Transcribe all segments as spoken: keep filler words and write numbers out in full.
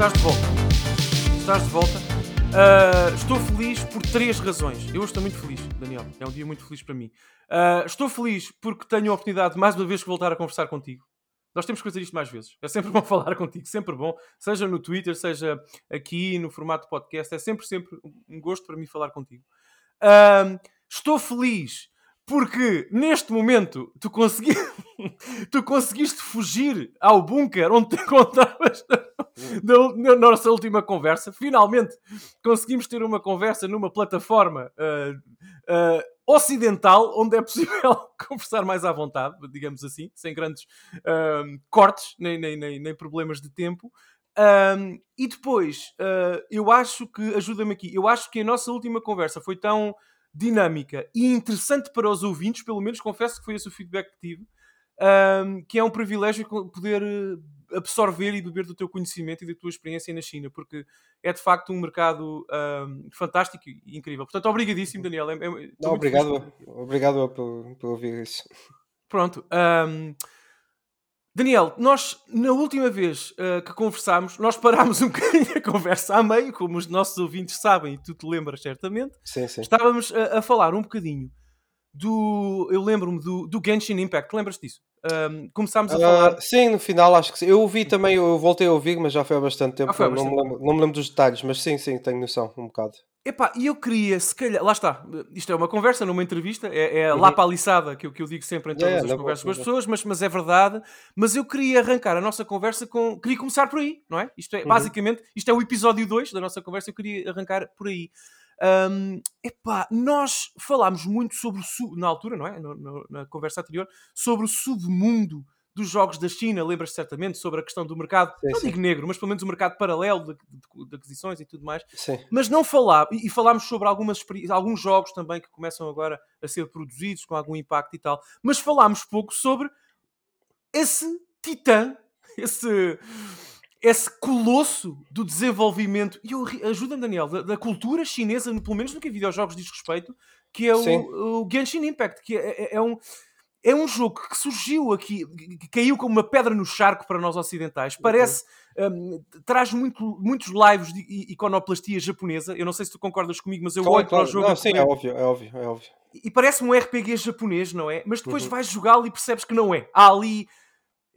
estás de volta. Estás de volta. Uh, estou feliz por três razões. Eu hoje estou muito feliz, Daniel. É um dia muito feliz para mim. Uh, estou feliz porque tenho a oportunidade de mais uma vez voltar a conversar contigo. Nós temos que fazer isto mais vezes. É sempre bom falar contigo, sempre bom. Seja no Twitter, seja aqui no formato podcast. É sempre, sempre um gosto para mim falar contigo. Uh, estou feliz porque neste momento tu, consegui... tu conseguiste fugir ao bunker onde te encontravas na... na nossa última conversa. Finalmente conseguimos ter uma conversa numa plataforma uh, uh, ocidental, onde é possível conversar mais à vontade, digamos assim, sem grandes uh, cortes, nem, nem, nem, nem problemas de tempo. Um, e depois, uh, eu acho que, ajuda-me aqui, eu acho que a nossa última conversa foi tão dinâmica e interessante para os ouvintes, pelo menos confesso que foi esse o feedback que tive, um, que é um privilégio poder absorver e beber do teu conhecimento e da tua experiência na China, porque é de facto um mercado um, fantástico e incrível. Portanto, obrigadíssimo, Daniel. É, é, Não, obrigado, obrigado por, por ouvir isso. Pronto. Um, Daniel, nós, na última vez uh, que conversámos, nós parámos um bocadinho a conversa a meio, como os nossos ouvintes sabem, e tu te lembras certamente. Sim, sim. Estávamos a, a falar um bocadinho do... Eu lembro-me do, do Genshin Impact, lembras-te disso? Um, começámos a uh, falar... Sim, no final acho que sim. Eu ouvi também, eu voltei a ouvir, mas já foi há bastante tempo. Ah, foi há bastante. Não, me lembro, não me lembro dos detalhes, mas sim, sim, tenho noção, um bocado. Epá, e eu queria, se calhar... Lá está, isto é uma conversa, não uma entrevista, é, é uhum. lá paliçada, que, que eu digo sempre em todas yeah, as conversas boa, com as pessoas, mas, mas é verdade. Mas eu queria arrancar a nossa conversa com... Queria começar por aí, não é? Isto é, uhum. basicamente, isto é o episódio dois da nossa conversa, eu queria arrancar por aí. Um, epá, nós falámos muito sobre o... Sub, na altura, não é? No, no, na conversa anterior, sobre o submundo dos jogos da China, lembras-te certamente, sobre a questão do mercado, sim, não digo sim. negro, mas pelo menos o mercado paralelo de, de, de aquisições e tudo mais, sim. mas não falar, e, e falámos sobre algumas, alguns jogos também que começam agora a ser produzidos com algum impacto e tal, mas falámos pouco sobre esse titã, esse, esse colosso do desenvolvimento, e eu, ajuda-me Daniel, da, da cultura chinesa, pelo menos no que a videojogos diz respeito, que é o, o Genshin Impact, que é, é, é um... É um jogo que surgiu aqui, que caiu como uma pedra no charco para nós ocidentais. Parece, um, traz muito, muitos lives de iconoplastia japonesa. Eu não sei se tu concordas comigo, mas eu claro, olho claro. para o jogo... Não, sim, é óbvio, é óbvio, é óbvio. E parece um R P G japonês, não é? Mas depois uhum. vais jogá-lo e percebes que não é. Há ali...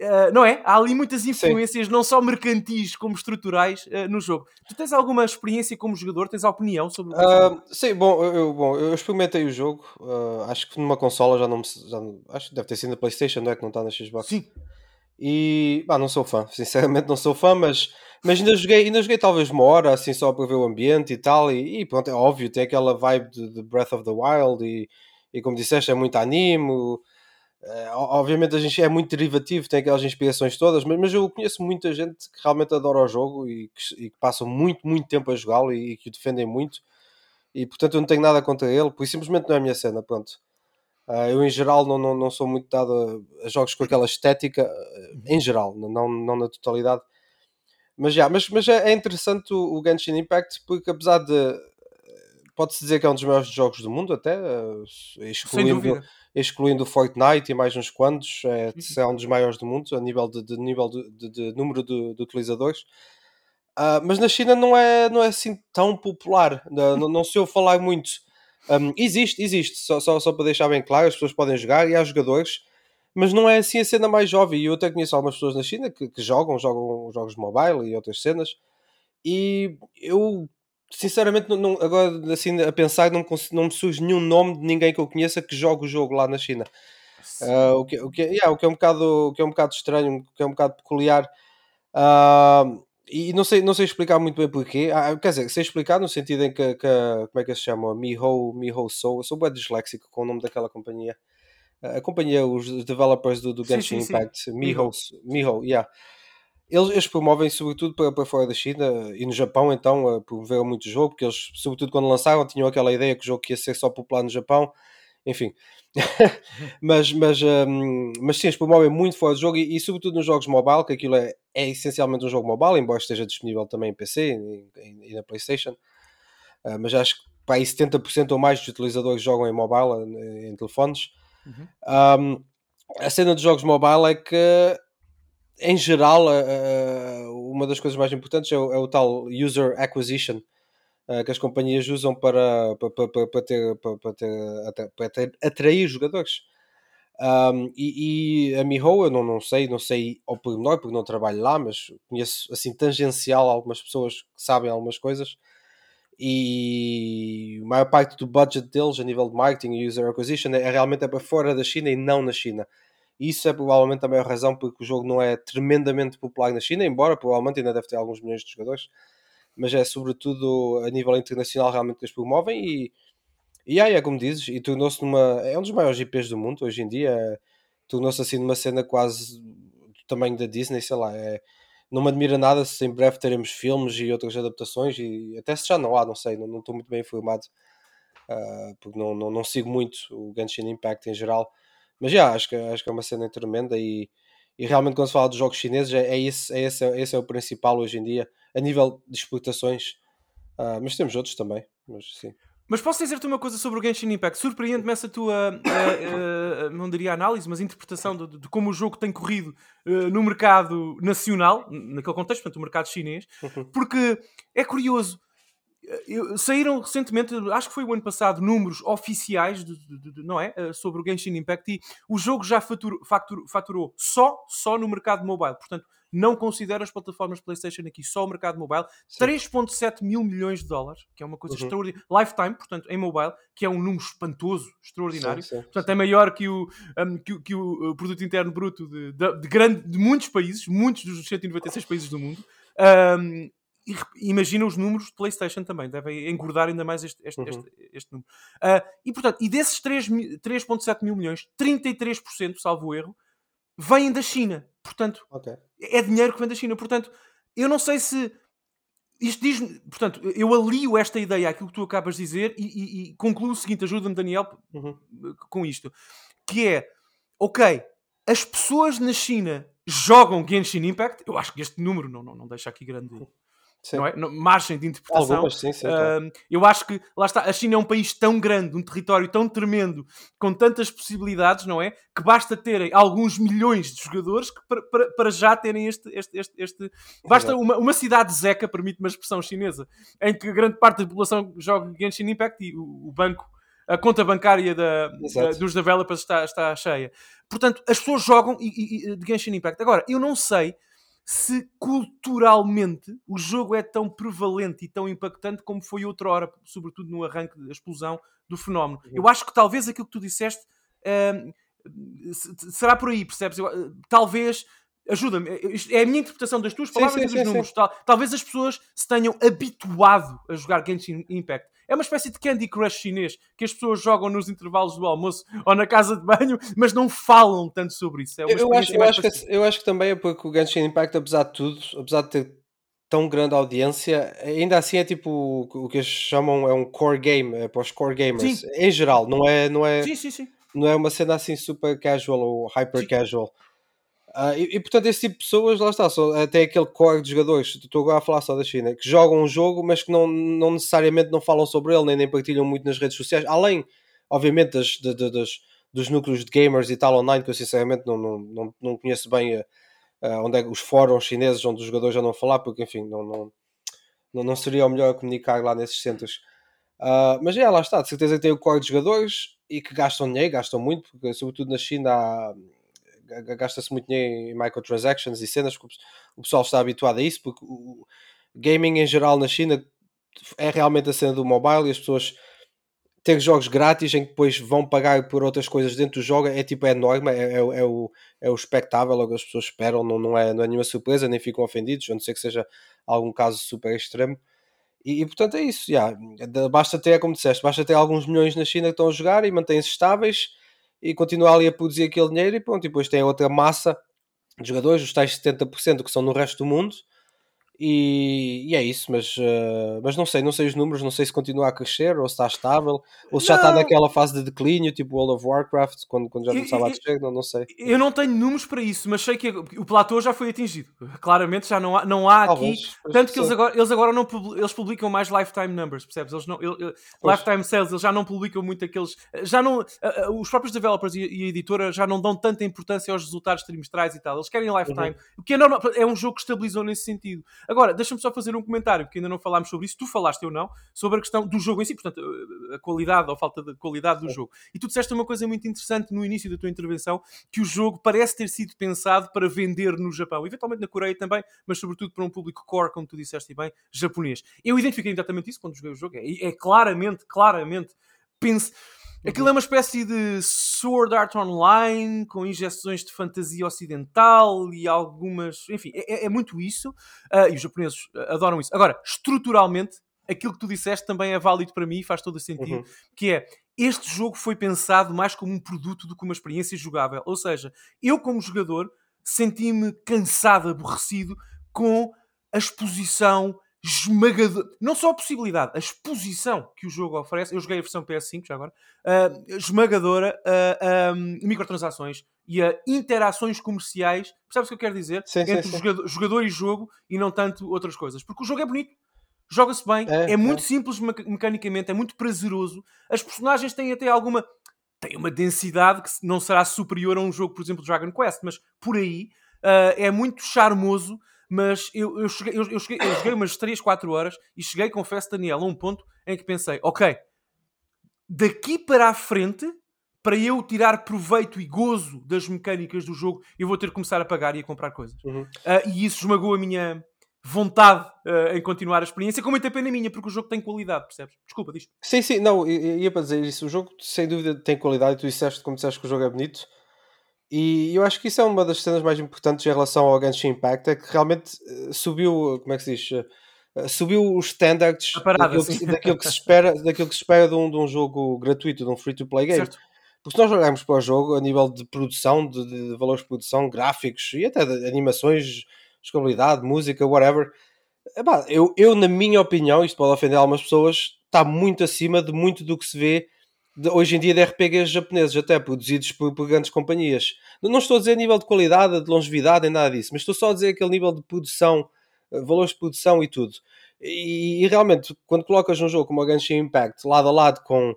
Uh, não é? Há ali muitas influências, sim. não só mercantis como estruturais uh, no jogo. Tu tens alguma experiência como jogador? Tens a opinião sobre o jogo? Uh, sim, bom eu, bom, eu experimentei o jogo, uh, acho que numa consola já não me... Já não, acho que deve ter sido na PlayStation, não é? Que não está na Xbox. Sim. E, bah, não sou fã, sinceramente não sou fã, mas, mas ainda, joguei, ainda joguei talvez uma hora, assim, só para ver o ambiente e tal, e, e pronto, é óbvio, tem aquela vibe de, de Breath of the Wild e, e como disseste, é muito anime... Uh, obviamente a gente é muito derivativo, tem aquelas inspirações todas, mas, mas eu conheço muita gente que realmente adora o jogo e que, e que passam muito, muito tempo a jogá-lo e, e que o defendem muito, e portanto eu não tenho nada contra ele, porque simplesmente não é a minha cena, pronto. Uh, eu em geral não, não, não sou muito dado a, a jogos com aquela estética, em geral, não, não na totalidade, mas, já, mas, mas é interessante o, o Genshin Impact, porque apesar de... Pode-se dizer que é um dos maiores jogos do mundo, até, excluindo, excluindo o Fortnite e mais uns quantos, é, é um dos maiores do mundo, a nível de, de, nível de, de, de número de, de utilizadores. Uh, mas na China não é, não é assim tão popular, não, não se ouve falar muito. Um, existe, existe, só, só, só para deixar bem claro, as pessoas podem jogar e há jogadores, mas não é assim a cena mais jovem. E eu até conheço algumas pessoas na China que, que jogam, jogam jogos mobile e outras cenas, e eu... Sinceramente, não, não, agora assim a pensar, não, não me surge nenhum nome de ninguém que eu conheça que jogue o jogo lá na China. Uh, o, que, o, que, yeah, o, que é um bocado, o que é um bocado estranho, o que é um bocado peculiar. Uh, e não sei, não sei explicar muito bem porquê. Ah, quer dizer, sei explicar no sentido em que, que como é que se chama? miHoYo, miHoYo Soul. Eu sou bem disléxico com o nome daquela companhia. A companhia, os developers do, do Genshin Impact. miHoYo, miHoYo, yeah. Eles, eles promovem sobretudo para, para fora da China e no Japão, então promoveram muito o jogo, porque eles, sobretudo quando lançaram, tinham aquela ideia que o jogo ia ser só popular no Japão, enfim. mas, mas, um, mas sim, eles promovem muito fora do jogo e, e sobretudo nos jogos mobile, que aquilo é, é essencialmente um jogo mobile, embora esteja disponível também em P C e, e na PlayStation, uh, mas acho que para aí setenta por cento ou mais dos utilizadores jogam em mobile, em, em telefones. Uhum. Um, a cena dos jogos mobile é que em geral, uh, uma das coisas mais importantes é o, é o tal user acquisition, uh, que as companhias usam para, para, para, para, ter, para, ter, para ter, atrair jogadores. Um, e, e a miHoYo, eu não, não sei, não sei ao pormenor, porque não trabalho lá, mas conheço assim tangencial algumas pessoas que sabem algumas coisas, e a maior parte do budget deles a nível de marketing e user acquisition é realmente é para fora da China e não na China. Isso é provavelmente a maior razão porque o jogo não é tremendamente popular na China, embora provavelmente ainda deve ter alguns milhões de jogadores, mas é sobretudo a nível internacional realmente que eles promovem. E E aí, é como dizes, e tornou-se numa... É um dos maiores I Ps do mundo hoje em dia. Tornou-se assim numa cena quase do tamanho da Disney, sei lá. É, não me admira nada se em breve teremos filmes e outras adaptações, e até se já não há, não sei, não estou muito bem informado, uh, porque não, não, não sigo muito o Genshin Impact em geral. Mas já, yeah, acho, que, acho que é uma cena tremenda, e, e realmente quando se fala dos jogos chineses, é, é, esse, é, esse, é esse é o principal hoje em dia, a nível de exportações. Uh, mas temos outros também, mas sim. Mas posso dizer-te uma coisa sobre o Genshin Impact? Surpreende-me essa tua, uh, uh, não diria análise, mas interpretação de, de como o jogo tem corrido uh, no mercado nacional, naquele contexto, portanto, o mercado chinês, porque é curioso. Eu, saíram recentemente, acho que foi o ano passado, números oficiais de, de, de, não é? Uh, sobre o Genshin Impact, e o jogo já faturou, faturou, faturou só, só no mercado mobile. Portanto, não considero as plataformas PlayStation aqui, só o mercado mobile. Sim. três vírgula sete mil milhões de dólares, que é uma coisa uhum. extraordinária. Lifetime, portanto, em mobile, que é um número espantoso, extraordinário. Sim, sim, portanto, sim. É maior que o, um, que, que o produto interno bruto de, de, de, grande, de muitos países, muitos dos cento e noventa e seis países do mundo. Um, imagina os números de PlayStation também, devem engordar ainda mais este, este, uhum. este, este número. Uh, e, portanto, e desses três vírgula sete mil milhões, trinta e três por cento, salvo erro, vêm da China. Portanto, okay. É dinheiro que vem da China. Portanto, eu não sei se... Isto diz-me... Portanto, eu alio esta ideia àquilo que tu acabas de dizer e, e, e concluo o seguinte, ajuda-me, Daniel, uhum. com isto. Que é, ok, as pessoas na China jogam Genshin Impact. Eu acho que este número não, não, não deixa aqui grande... Não é? Margem de interpretação. Algumas, sim, sim, claro. um, eu acho que lá está, a China é um país tão grande, um território tão tremendo, com tantas possibilidades, não é? Que basta terem alguns milhões de jogadores que para, para, para já terem este, este, este, este... basta uma, uma cidade zeca, permite uma expressão chinesa, em que grande parte da população joga Genshin Impact e o, o banco, a conta bancária da, da, dos developers está, está cheia. Portanto, as pessoas jogam e, e, de Genshin Impact. Agora, eu não sei se culturalmente o jogo é tão prevalente e tão impactante como foi outrora, sobretudo no arranque da explosão do fenómeno. Uhum. Eu acho que talvez aquilo que tu disseste uh, será por aí, percebes? Eu, uh, talvez, ajuda-me, é a minha interpretação das tuas palavras sim, sim, e dos sim, números. Sim. Tal, talvez as pessoas se tenham habituado a jogar Genshin Impact. É uma espécie de Candy Crush chinês que as pessoas jogam nos intervalos do almoço ou na casa de banho, mas não falam tanto sobre isso. É uma eu, acho, eu, acho que, eu acho que também é porque o Genshin Impact, apesar de tudo, apesar de ter tão grande audiência, ainda assim é tipo o que eles chamam é um core game, é para os core gamers, sim. Em geral, não é, não, é, sim, sim, sim. Não é uma cena assim super casual ou hyper sim. Casual. Uh, e, e portanto esse tipo de pessoas, lá está, só, até aquele core de jogadores, estou agora a falar só da China, que jogam um jogo mas que não, não necessariamente não falam sobre ele nem, nem partilham muito nas redes sociais, além obviamente das, de, de, das, dos núcleos de gamers e tal online, que eu sinceramente não, não, não, não conheço bem uh, onde é, os fóruns chineses onde os jogadores já não falar, porque enfim não, não, não, não seria o melhor comunicar lá nesses centros, uh, mas é, lá está, de certeza que tem o core de jogadores e que gastam dinheiro, gastam muito, porque sobretudo na China há gasta-se muito dinheiro em microtransactions e cenas, que o pessoal está habituado a isso, porque o gaming em geral na China é realmente a cena do mobile, e as pessoas terem jogos grátis em que depois vão pagar por outras coisas dentro do jogo é tipo, é enorme, é, é, é, o, é o expectável, é o que as pessoas esperam, não, não, é, não é nenhuma surpresa, nem ficam ofendidos, a não ser que seja algum caso super extremo, e, e portanto é isso, yeah. Basta ter, como disseste, basta ter alguns milhões na China que estão a jogar e mantêm-se estáveis, e continuar ali a produzir aquele dinheiro, e pronto, e depois tem outra massa de jogadores, os tais setenta por cento que são no resto do mundo, E, e é isso, mas, uh, mas não sei, não sei os números, não sei se continua a crescer ou se está estável, ou se não. Já está naquela fase de declínio, tipo World of Warcraft, quando, quando já não estava a crescer, não, não sei. Eu não tenho números para isso, mas sei que o platô já foi atingido, claramente já não há, não há aqui, Alguns, tanto que eles agora, eles agora não publicam, eles publicam mais lifetime numbers, percebes? Eles não, ele, ele, lifetime sales, eles já não publicam muito aqueles, já não, uh, uh, os próprios developers e, e a editora já não dão tanta importância aos resultados trimestrais e tal, eles querem lifetime, uhum. o que é normal, é um jogo que estabilizou nesse sentido. Agora, deixa-me só fazer um comentário, porque ainda não falámos sobre isso, tu falaste ou não, sobre a questão do jogo em si, portanto, a qualidade ou falta de qualidade do jogo. E tu disseste uma coisa muito interessante no início da tua intervenção, que o jogo parece ter sido pensado para vender no Japão, eventualmente na Coreia também, mas sobretudo para um público core, como tu disseste bem, japonês. Eu identifiquei exatamente isso quando joguei o jogo, é, é claramente, claramente, penso... Aquilo é uma espécie de Sword Art Online, com injeções de fantasia ocidental e algumas... Enfim, é, é muito isso. Uh, e os japoneses adoram isso. Agora, estruturalmente, aquilo que tu disseste também é válido para mim e faz todo o sentido. Uhum. Que é, este jogo foi pensado mais como um produto do que uma experiência jogável. Ou seja, eu como jogador senti-me cansado, aborrecido com a exposição... esmagador, não só a possibilidade, a exposição que o jogo oferece. Eu joguei a versão P S cinco já agora, uh, esmagadora, uh, um, microtransações e a interações comerciais, percebes o que eu quero dizer? Sim, entre sim, sim. Jogador, jogador e jogo e não tanto outras coisas, porque o jogo é bonito, joga-se bem, é, é muito é. simples meca- mecanicamente, é muito prazeroso, as personagens têm até alguma têm uma densidade que não será superior a um jogo, por exemplo, Dragon Quest, mas por aí, uh, é muito charmoso. Mas eu, eu, cheguei, eu, eu, cheguei, eu joguei umas três, quatro horas e cheguei, confesso, Daniel, a um ponto em que pensei, ok, daqui para a frente, para eu tirar proveito e gozo das mecânicas do jogo, eu vou ter que começar a pagar e a comprar coisas. Uhum. Uh, e isso esmagou a minha vontade uh, em continuar a experiência, com muita pena minha, porque o jogo tem qualidade, percebes? Desculpa, diz. Sim, sim, não, ia para dizer isso. O jogo, sem dúvida, tem qualidade. Tu disseste, como disseste, que o jogo é bonito. E eu acho que isso é uma das cenas mais importantes em relação ao Genshin Impact, é que realmente subiu, como é que se diz, subiu os standards parada, daquilo, que, daquilo, que se espera, daquilo que se espera de um, de um jogo gratuito, de um free-to-play game. Certo. Porque se nós olharmos para o jogo, a nível de produção, de, de valores de produção, gráficos e até de animações, jogabilidade, música, whatever, eu, eu, na minha opinião, isto pode ofender algumas pessoas, está muito acima de muito do que se vê De, hoje em dia, de R P Gs japoneses, até produzidos por, por grandes companhias. Não, não estou a dizer nível de qualidade, de longevidade, nem nada disso, mas estou só a dizer aquele nível de produção, valores de produção e tudo. E, e realmente, quando colocas um jogo como o Genshin Impact lado a lado com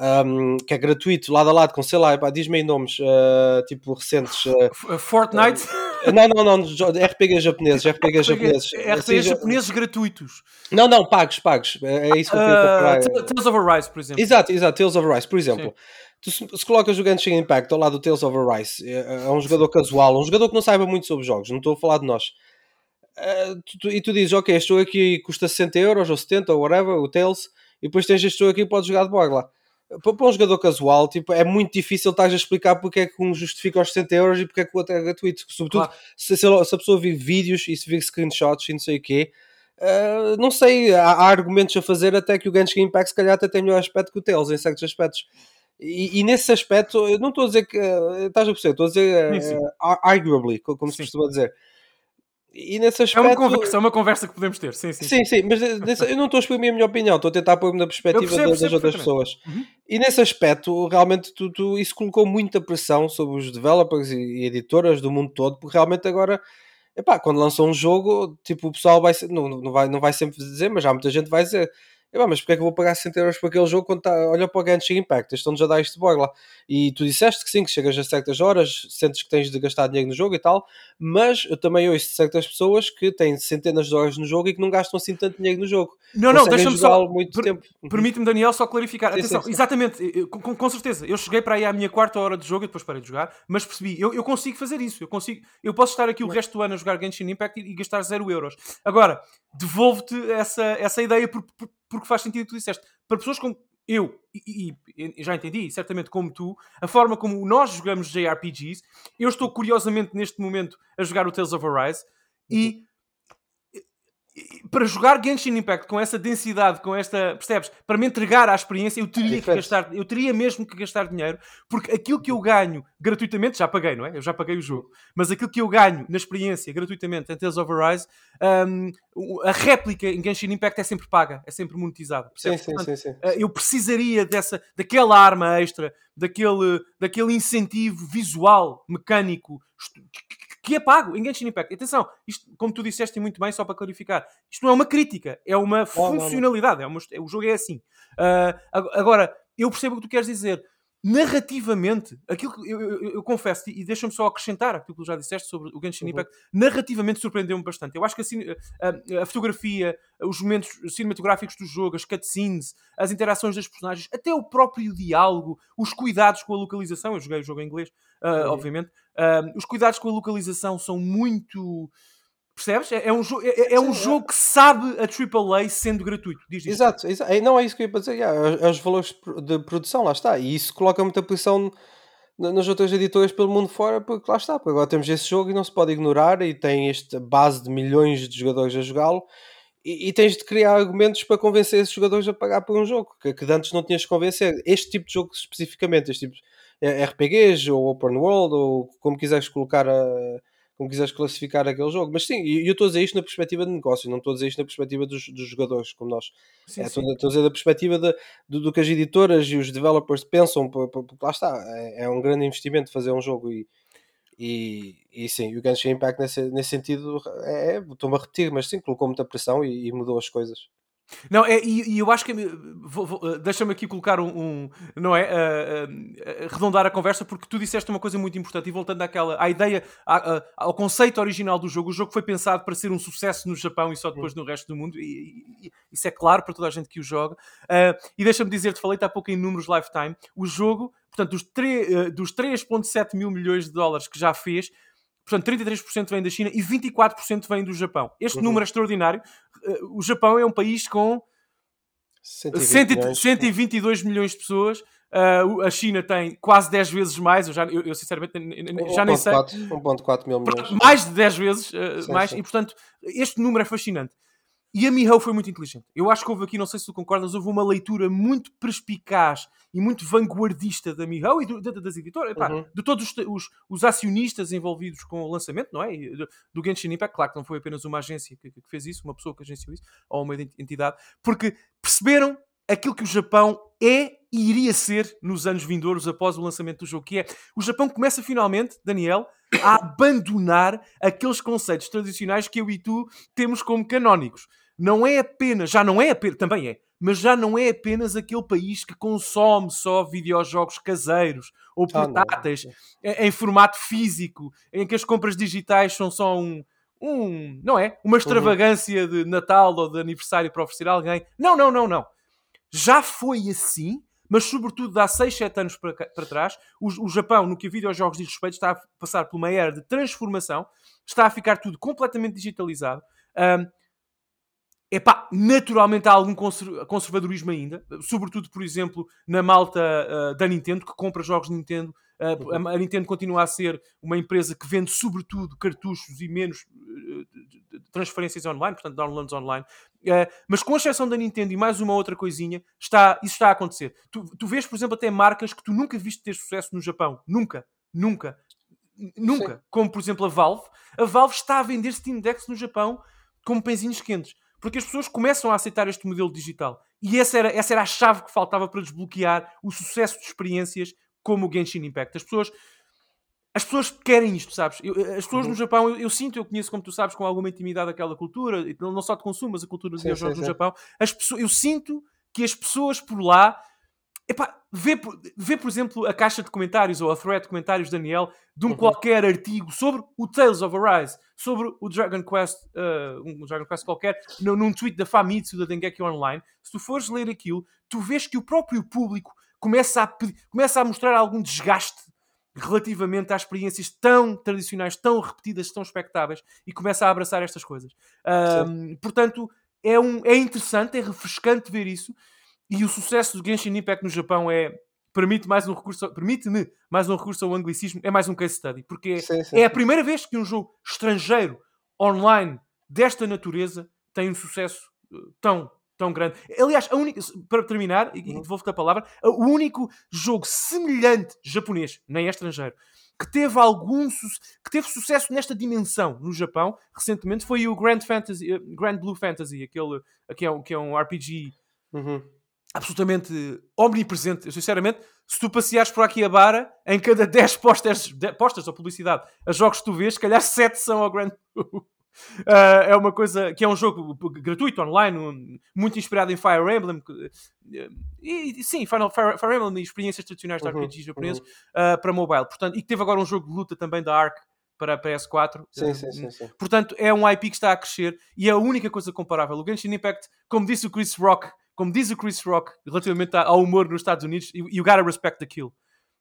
um, que é gratuito, lado a lado com, sei lá, pá, diz-me aí nomes uh, tipo recentes, uh, Fortnite? Uh, não, não, não, R P Gs japoneses, R P Gs japoneses, R P Gs japoneses gratuitos. Não, não, pagos, pagos. É isso que eu queria. Tales of Arise, por exemplo. Exato, exato, Tales of Arise, por exemplo. Tu se, se colocas o Genshin Impact ao lado do Tales of Arise, é, é um jogador casual, um jogador que não saiba muito sobre jogos, não estou a falar de nós. Uh, tu, tu, e tu dizes, ok, este jogo aqui custa sessenta euros ou setenta ou whatever, o Tales, e depois tens este jogo aqui e podes jogar de borla. Para um jogador casual, tipo, é muito difícil estás a explicar porque é que um justifica os sessenta euros e porque é que o outro é gratuito. Sobretudo, claro. se, se a pessoa vir vídeos e se vir screenshots e não sei o quê, uh, não sei, há, há argumentos a fazer até que o Genshin Impact se calhar até tem melhor aspecto que o Tales, em certos aspectos. E, e nesse aspecto, eu não estou a dizer que... Uh, estás a perceber, estou a dizer uh, sim, sim. Uh, arguably, como sim. se costuma dizer. E nesse aspecto... É uma conversa, uma conversa que podemos ter, sim, sim. Sim, sim, mas nesse, eu não estou a exprimir a minha opinião, estou a tentar pôr-me na perspectiva percebo, das, das outras pessoas. Uhum. E nesse aspecto, realmente, tu, tu, isso colocou muita pressão sobre os developers e, e editoras do mundo todo, porque realmente agora, epá, quando lançam um jogo, tipo, o pessoal vai, não, não, vai, não vai sempre dizer, mas já muita gente vai dizer... Epá, mas porque é que eu vou pagar sessenta euros para aquele jogo quando tá, olha para o Genshin Impact, estão-nos a dar isto de borla. E tu disseste que sim, que chegas a certas horas, sentes que tens de gastar dinheiro no jogo e tal, mas eu também ouço certas pessoas que têm centenas de horas no jogo e que não gastam assim tanto dinheiro no jogo. Não, não, deixa-me só... Muito per, tempo. Permite-me, Daniel, só clarificar. Sim, Atenção, sim, sim. Exatamente, eu, com, com certeza. Eu cheguei para aí à minha quarta hora de jogo e depois parei de jogar, mas percebi, eu, eu consigo fazer isso, eu consigo, eu posso estar aqui o não. resto do ano a jogar Genshin Impact e, e gastar zero euros. Agora, devolvo-te essa, essa ideia por, por porque faz sentido o que tu disseste. Para pessoas como eu, e, e, e já entendi, e certamente como tu, a forma como nós jogamos J R P Gs, eu estou curiosamente neste momento a jogar o Tales of Arise, e para jogar Genshin Impact com essa densidade, com esta, percebes? Para me entregar à experiência, eu teria é que gastar, eu teria mesmo que gastar dinheiro, porque aquilo que eu ganho gratuitamente, já paguei, não é? Eu já paguei o jogo, mas aquilo que eu ganho na experiência gratuitamente em Tales of Arise, um, a réplica em Genshin Impact é sempre paga, é sempre monetizada. Sim, sim, Portanto, sim, sim, sim. Eu precisaria dessa, daquela arma extra, daquele, daquele incentivo visual, mecânico, que é pago em Genshin Impact. Atenção, isto, como tu disseste muito bem, só para clarificar, isto não é uma crítica, é uma funcionalidade, é uma, o jogo é assim. Uh, agora, eu percebo o que tu queres dizer. Narrativamente, aquilo que eu, eu, eu confesso, e deixa-me só acrescentar aquilo que tu já disseste sobre o Genshin Impact, uhum. narrativamente surpreendeu-me bastante. Eu acho que a, a, a fotografia, os momentos cinematográficos do jogo, as cutscenes, as interações das personagens, até o próprio diálogo, os cuidados com a localização, eu joguei o jogo em inglês, uh, uhum. obviamente, uh, os cuidados com a localização são muito... Percebes? É, é, um, jo- é, é um jogo que sabe a triplo A sendo gratuito. Diz isso. Exato, exato. Não é isso que eu ia dizer. Yeah, os valores de produção, lá está. E isso coloca muita pressão nas outras editoras pelo mundo fora, porque lá está. Porque agora temos esse jogo e não se pode ignorar e tem esta base de milhões de jogadores a jogá-lo e, e tens de criar argumentos para convencer esses jogadores a pagar por um jogo que, que antes não tinhas de convencer. Este tipo de jogo especificamente, este tipo de R P Gs ou Open World ou como quiseres colocar a... como quiseres classificar aquele jogo, mas sim, eu estou a dizer isto na perspectiva de negócio, não estou a dizer isto na perspectiva dos, dos jogadores, como nós sim, é, sim. Estou a dizer da perspectiva de, do, do que as editoras e os developers pensam, porque lá está, é, é um grande investimento fazer um jogo e, e, e sim, o Genshin Impact nesse, nesse sentido, é, estou-me a repetir, mas sim, colocou muita pressão e, e mudou as coisas. Não, é, e, e eu acho que vou, vou, deixa-me aqui colocar um, um não é, uh, uh, arredondar a conversa, porque tu disseste uma coisa muito importante e voltando àquela, à ideia, à, à, ao conceito original do jogo, o jogo foi pensado para ser um sucesso no Japão e só depois no resto do mundo e, e, isso é claro para toda a gente que o joga uh, e deixa-me dizer-te, falei-te há pouco em números lifetime, o jogo, portanto dos, tre- dos três vírgula sete mil milhões de dólares que já fez, portanto, trinta e três por cento vem da China e vinte e quatro por cento vem do Japão. Este uhum. número é extraordinário. O Japão é um país com cento e vinte e dois milhões de pessoas. Uh, a China tem quase dez vezes mais. Eu, já, eu, eu sinceramente, já um, nem sei. um vírgula quatro mil milhões. Mais de dez vezes uh, sim, mais. Sim. E, portanto, este número é fascinante. E a miHoYo foi muito inteligente. Eu acho que houve aqui, não sei se tu concordas, houve uma leitura muito perspicaz e muito vanguardista da miHoYo e do, da, das editoras, epá, uhum. de todos os, os, os acionistas envolvidos com o lançamento, não é? Do, do Genshin Impact, claro que não foi apenas uma agência que, que fez isso, uma pessoa que agenciou isso, ou uma entidade, porque perceberam aquilo que o Japão é e iria ser nos anos vindouros após o lançamento do jogo, que é, o Japão começa finalmente, Daniel, a abandonar aqueles conceitos tradicionais que eu e tu temos como canónicos. Não é apenas, já não é apenas, também é, mas já não é apenas aquele país que consome só videojogos caseiros ou portáteis ah, em, em formato físico, em que as compras digitais são só um... um não é? Uma extravagância de Natal ou de aniversário para oferecer a alguém. Não, não, não, não. Já foi assim, mas sobretudo há seis, sete anos para, para trás, o, o Japão, no que a videojogos diz respeito, está a passar por uma era de transformação, está a ficar tudo completamente digitalizado. Um, Epá, naturalmente há algum conservadorismo ainda, sobretudo, por exemplo, na malta uh, da Nintendo, que compra jogos de Nintendo. Uh, a, a Nintendo continua a ser uma empresa que vende, sobretudo, cartuchos e menos uh, transferências online, portanto, downloads online. Uh, mas com exceção da Nintendo e mais uma outra coisinha, está, isso está a acontecer. Tu, tu vês, por exemplo, até marcas que tu nunca viste ter sucesso no Japão. Nunca, nunca, nunca. Sim. Como, por exemplo, a Valve. A Valve está a vender Steam Decks no Japão como pãezinhos quentes. Porque as pessoas começam a aceitar este modelo digital. E essa era, essa era a chave que faltava para desbloquear o sucesso de experiências como o Genshin Impact. As pessoas, as pessoas querem isto, sabes? Eu, as pessoas uhum. no Japão, eu, eu sinto, eu conheço, como tu sabes, com alguma intimidade aquela cultura, não só de consumo, mas a cultura dos videojogos no Japão. As pessoas, eu sinto que as pessoas por lá... Epá, vê, vê, por exemplo, a caixa de comentários ou a thread de comentários, Daniel, de um uhum. qualquer artigo sobre o Tales of Arise, sobre o Dragon Quest, uh, um Dragon Quest qualquer, num, num tweet da Famitsu, da Dengeki Online. Se tu fores ler aquilo, tu vês que o próprio público começa a, começa a mostrar algum desgaste relativamente às experiências tão tradicionais, tão repetidas, tão espectáveis, e começa a abraçar estas coisas. Um, portanto, é, um, é interessante, é refrescante ver isso. E o sucesso do Genshin Impact no Japão é, permite mais um recurso, permite-me mais um recurso ao anglicismo, é mais um case study, porque sim, sim, é sim. a primeira vez que um jogo estrangeiro, online, desta natureza, tem um sucesso tão, tão grande. Aliás, a única, para terminar, e devolvo-te a palavra, o único jogo semelhante japonês, nem é estrangeiro, que teve algum su- que teve sucesso nesta dimensão no Japão recentemente foi o Grand Fantasy, uh, Granblue Fantasy, aquele que é um, que é um R P G uhum. absolutamente omnipresente. Eu, sinceramente, se tu passeares por aqui a Bara, em cada dez posters, de, posters ou publicidade a jogos que tu vês, se calhar sete são ao Grand uh, é uma coisa que é um jogo gratuito online, um, muito inspirado em Fire Emblem uh, e sim, Final Fire, Fire Emblem e experiências tradicionais de uhum, R P Gs japoneses uhum. uh, para mobile, portanto, e que teve agora um jogo de luta também da Arc para a P S quatro. Sim, sim, sim, sim. Portanto, é um I P que está a crescer e é a única coisa comparável. O Genshin Impact, como disse o Chris Rock, Como diz o Chris Rock, relativamente ao humor nos Estados Unidos, you gotta respect the kill.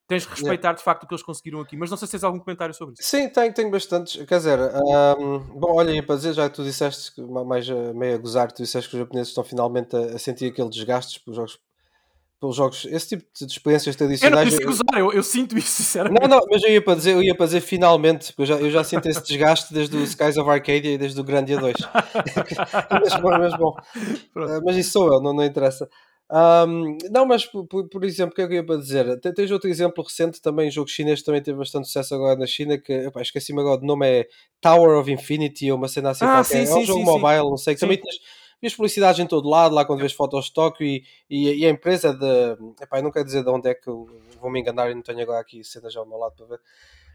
Tens de respeitar, yeah. de facto, o que eles conseguiram aqui. Mas não sei se tens algum comentário sobre isso. Sim, tenho, tenho bastantes. Quer dizer, um, bom, olha, ia para dizer, já que tu disseste, mais meio a gozar, tu disseste que os japoneses estão finalmente a, a sentir aquele desgaste pelos jogos, pelos jogos, esse tipo de experiências tradicionais. Eu não disse eu, gozar, eu, eu sinto isso, sinceramente. Não, não, mas eu ia para dizer, eu ia para dizer finalmente, porque eu já, eu já sinto esse desgaste desde o Skies of Arcadia e desde o Grandia dois. mas bom, mas bom. Uh, mas isso sou eu, não, não interessa. Um, não, mas por, por exemplo, o que é que eu ia para dizer? Tens outro exemplo recente também, jogo chinês, também teve bastante sucesso agora na China, que, opa, esqueci-me agora, o nome é Tower of Infinity, ou uma cena assim ah, qualquer. Sim, é um sim, jogo sim, mobile, sim. não sei, que sim. também tens... Vês publicidades em todo lado, lá quando vês fotos de Tóquio e, e, e a empresa de... Epá, eu não quero dizer de onde é que eu vou-me enganar e não tenho agora aqui cenas ao meu lado para ver.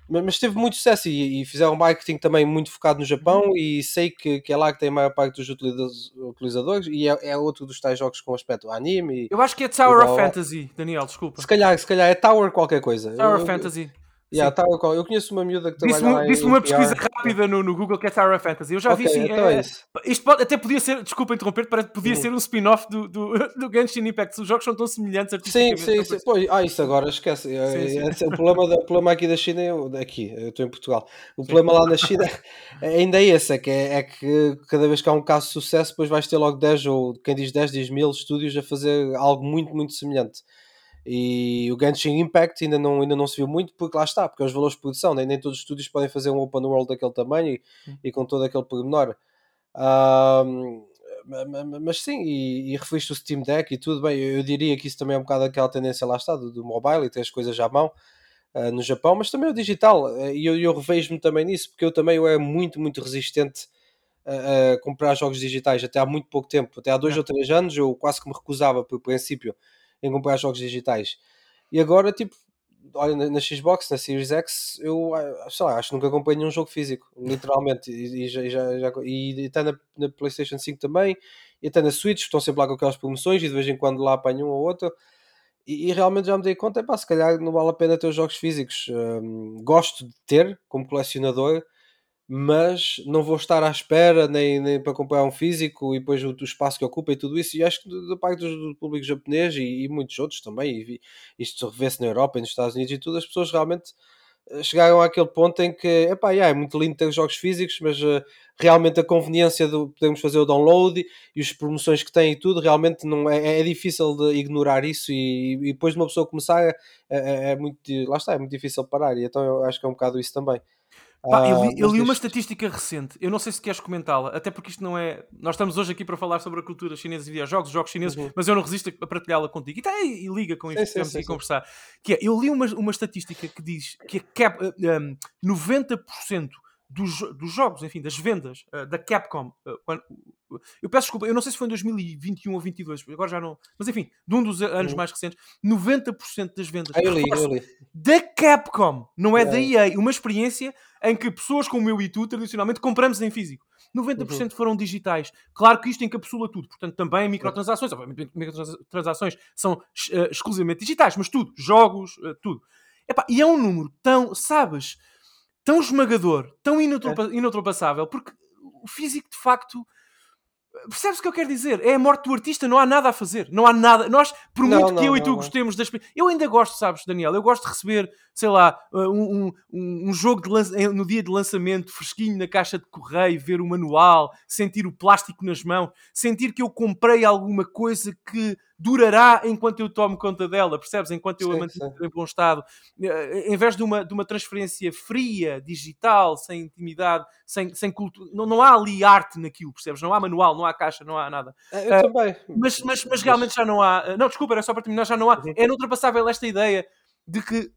Mas, mas teve muito sucesso e, e fizeram marketing também muito focado no Japão uhum. e sei que, que é lá que tem a maior parte dos utilizadores e é, é outro dos tais jogos com aspecto anime. E, eu acho que é Tower of Fantasy, Daniel, desculpa. Se calhar, se calhar é Tower qualquer coisa. Tower of Fantasy. Yeah, Tower, eu conheço uma miúda que trabalha disse-me, lá disse-me uma pesquisa rápida no, no Google que é Tower of Fantasy. Eu já okay, vi sim. Então é, é isto pode, até podia ser, desculpa interromper, parece que podia sim. ser um spin-off do, do, do Genshin Impact. Os jogos são tão semelhantes artisticamente. Sim, sim, sim. Pois, ah, isso agora, esquece. Sim, sim. Esse, o, problema, o problema aqui da China, eu, aqui, eu estou em Portugal. O problema sim. lá na China ainda é esse, é que, é, é que cada vez que há um caso de sucesso, depois vais ter logo dez ou quem diz dez, diz mil estúdios a fazer algo muito, muito semelhante. E o Genshin Impact ainda não, ainda não se viu muito, porque lá está, porque os valores de produção, nem, nem todos os estúdios podem fazer um open world daquele tamanho e, hum. e com todo aquele pormenor. Um, mas sim, e, e referiste o Steam Deck e tudo bem, eu, eu diria que isso também é um bocado aquela tendência lá está, do, do mobile e ter as coisas à mão uh, no Japão, mas também o digital, e eu, eu revejo-me também nisso, porque eu também eu era muito, muito resistente a, a comprar jogos digitais, até há muito pouco tempo, até há dois é. ou três anos eu quase que me recusava por princípio em comprar jogos digitais. E agora, tipo, olha, na, na Xbox, na Series X, eu sei lá, acho que nunca comprei nenhum jogo físico, literalmente. E, e, já, já, e, e está na, na PlayStation cinco também, e está na Switch, estão sempre lá com aquelas promoções, e de vez em quando lá apanho um ou outro. E, e realmente já me dei conta, é pá, se calhar não vale a pena ter os jogos físicos. Um, gosto de ter, como colecionador, mas não vou estar à espera nem, nem para comprar um físico e depois o, o espaço que ocupa e tudo isso, e acho que da parte do, do público japonês e, e muitos outros também, e, e isto se revê-se na Europa e nos Estados Unidos e tudo, as pessoas realmente chegaram àquele ponto em que epá, yeah, é muito lindo ter jogos físicos, mas uh, realmente a conveniência de podermos fazer o download e, e as promoções que tem e tudo, realmente não, é, é difícil de ignorar isso e, e depois de uma pessoa começar é, é muito, lá está, é muito difícil parar, e então eu acho que é um bocado isso também. Pá, eu li, eu li uma estatística recente, eu não sei se queres comentá-la, até porque isto não é... Nós estamos hoje aqui para falar sobre a cultura chinesa e videojogos, jogos chineses, uhum. mas eu não resisto a partilhá-la contigo. E, tá, e liga com isto que estamos aqui a conversar. Que é, eu li uma, uma estatística que diz que a Cap, um, noventa por cento dos, dos jogos, enfim, das vendas uh, da Capcom... Uh, quando, uh, eu peço desculpa, eu não sei se foi em dois mil e vinte e um ou dois mil e vinte e dois, agora já não... Mas enfim, de um dos anos uhum. mais recentes, noventa por cento das vendas... Ah, eu li, eu li. Da Capcom, não é, é da E A, uma experiência... em que pessoas como eu e tu, tradicionalmente, compramos em físico. noventa por cento uhum. foram digitais. Claro que isto encapsula tudo. Portanto, também microtransações. Obviamente, microtransações são uh, exclusivamente digitais, mas tudo. Jogos, uh, tudo. Epá, e é um número tão, sabes, tão esmagador, tão inultrapa- é. inultrapassável, porque o físico, de facto... Percebes o que eu quero dizer? É a morte do artista, não há nada a fazer, não há nada. Nós, por muito não, não, que eu não, e tu não. gostemos das... Eu ainda gosto, sabes, Daniel, eu gosto de receber sei lá, um, um, um jogo de lança, no dia de lançamento, fresquinho na caixa de correio, ver o manual, sentir o plástico nas mãos, sentir que eu comprei alguma coisa que durará enquanto eu tomo conta dela, percebes? Enquanto eu sim, a mantenho em bom estado. Em vez de uma, de uma transferência fria, digital, sem intimidade, sem, sem cultura. Não, não há ali arte naquilo, percebes? Não há manual, não há caixa, não há nada. Eu uh, também. Mas, mas, mas realmente já não há... Não, desculpa, era só para terminar, já não há... É inultrapassável esta ideia de que,